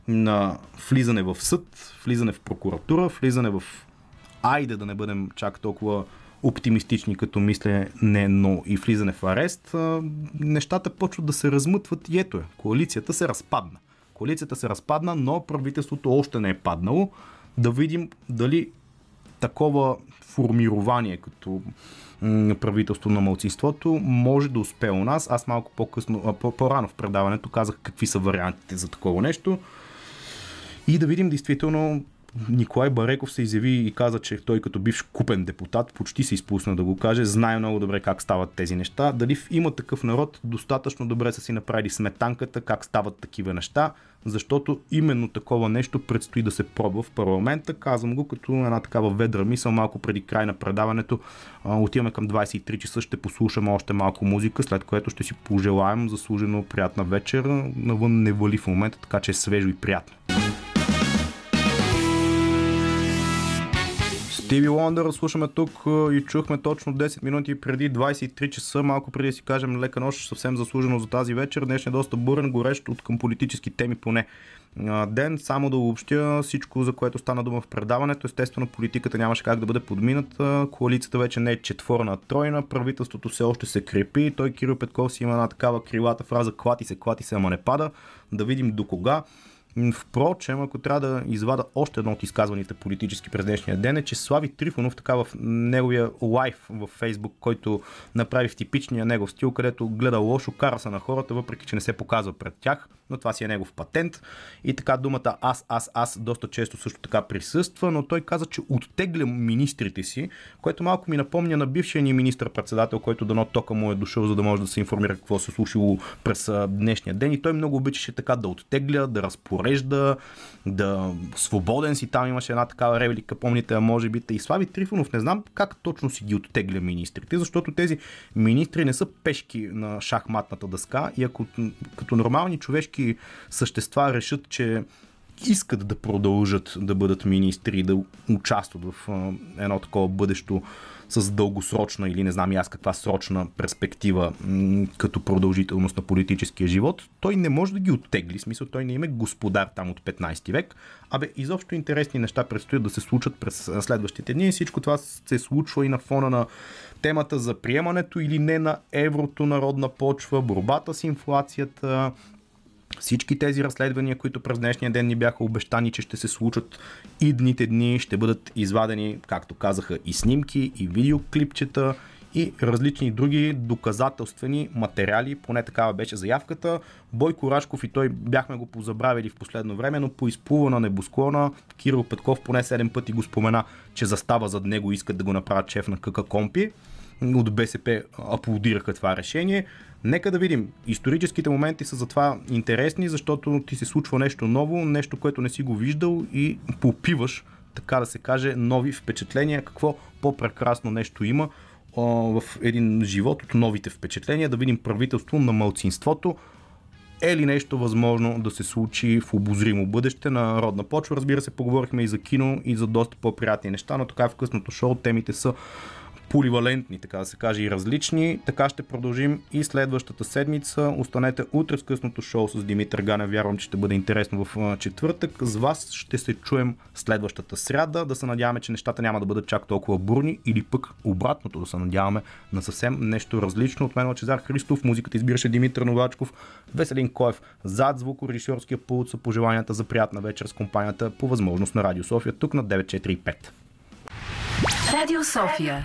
на влизане в съд, влизане в прокуратура, влизане в... Айде да не бъдем чак толкова оптимистични като мислене, но и влизане в арест, нещата почват да се размътват и ето е, коалицията се разпадна. Коалицията се разпадна, но правителството още не е паднало. Да видим дали такова формирование като правителство на малцинството може да успее у нас. Аз малко по-рано в предаването казах какви са вариантите за такова нещо. И да видим действително, Николай Бареков се изяви и каза, че той като бивш купен депутат, почти се изпусна да го каже, знае много добре как стават тези неща. Дали има такъв народ, достатъчно добре са си направили сметанката как стават такива неща, защото именно такова нещо предстои да се пробва в парламента. Казвам го като една такава ведра мисъл, малко преди край на предаването. Отиваме към 23 часа, ще послушаме още малко музика, след което ще си пожелаем заслужено приятна вечер. Навън не вали в момента, така че е свежо и приятно. Стиви Лондър слушаме тук и чухме точно 10 минути преди 23 часа, малко преди да си кажем лека нощ, съвсем заслужено за тази вечер. Днешният е доста бурен, горещ от към политически теми поне ден. Само да обобщя всичко, за което стана дума в предаването. Естествено, политиката нямаше как да бъде подмината. Коалицията вече не е четворна, а тройна. Правителството все още се крепи. Той, Кирил Петков, си има една такава крилата фраза: клати се, клати се, ама не пада. Да видим до кога. Впрочем, ако трябва да извада още едно от изказваните политически през днешния ден, е, че Слави Трифонов, така в неговия лайв в Фейсбук, който направи в типичния негов стил, където гледа лошо, кара се на хората, въпреки че не се показва пред тях, но това си е негов патент. И така думата аз доста често също така присъства, но той каза, че оттегля министрите си, което малко ми напомня на бившия ни министър-председател, който дано тока му е дошъл, за да може да се информира какво се случило през днешния ден. И той много обичаше така да оттегля, да разпорежда, да свободен си. Там имаше една такава реплика, помните, може би. И Слави Трифонов, не знам как точно си ги оттегля министрите, защото тези министри не са пешки на шахматната дъска и ако като нормални човешки същества решат, че искат да продължат да бъдат министри, да участват в едно такова бъдещо с дългосрочна или не знам и аз каква срочна перспектива като продължителност на политическия живот, той не може да ги оттегли. В смисъл, той не има господар там от 15 век. Абе, изобщо интересни неща предстоят да се случат през следващите дни. Всичко това се случва и на фона на темата за приемането или не на еврото народна почва, борбата с инфлацията, всички тези разследвания, които през днешния ден ни бяха обещани, че ще се случат идните дни, ще бъдат извадени, както казаха, и снимки, и видеоклипчета, и различни други доказателствени материали, поне такава беше заявката. Бойко Рашков и той бяхме го позабравили в последно време, но по изплува на небосклона. Кирил Петков поне 7 пъти го спомена, че застава зад него и искат да го направят шеф на КК Компи. От БСП аплодираха това решение. Нека да видим. Историческите моменти са затова интересни, защото ти се случва нещо ново, нещо, което не си го виждал и попиваш, така да се каже, нови впечатления. Какво по-прекрасно нещо има в един живот от новите впечатления? Да видим правителство на малцинството. Е ли нещо възможно да се случи в обозримо бъдеще на родна почва? Разбира се, поговорихме и за кино, и за доста по-приятни неща, но така в късното шоу темите са поливалентни, така да се каже, и различни. Така ще продължим и следващата седмица. Останете утре с късното шоу с Димитър Ганев. Вярвам, че ще бъде интересно в четвъртък. С вас ще се чуем следващата сряда. Да се надяваме, че нещата няма да бъдат чак толкова бурни или пък обратното. Да се надяваме на съвсем нещо различно. От мен Лъчезар Христов. Музиката избираше Димитър Новачков. Веселин Коев зад звукорежисьорския пулт са пожеланията за приятна вечер с компанията по възможност на Радио София тук на 945. Радио София.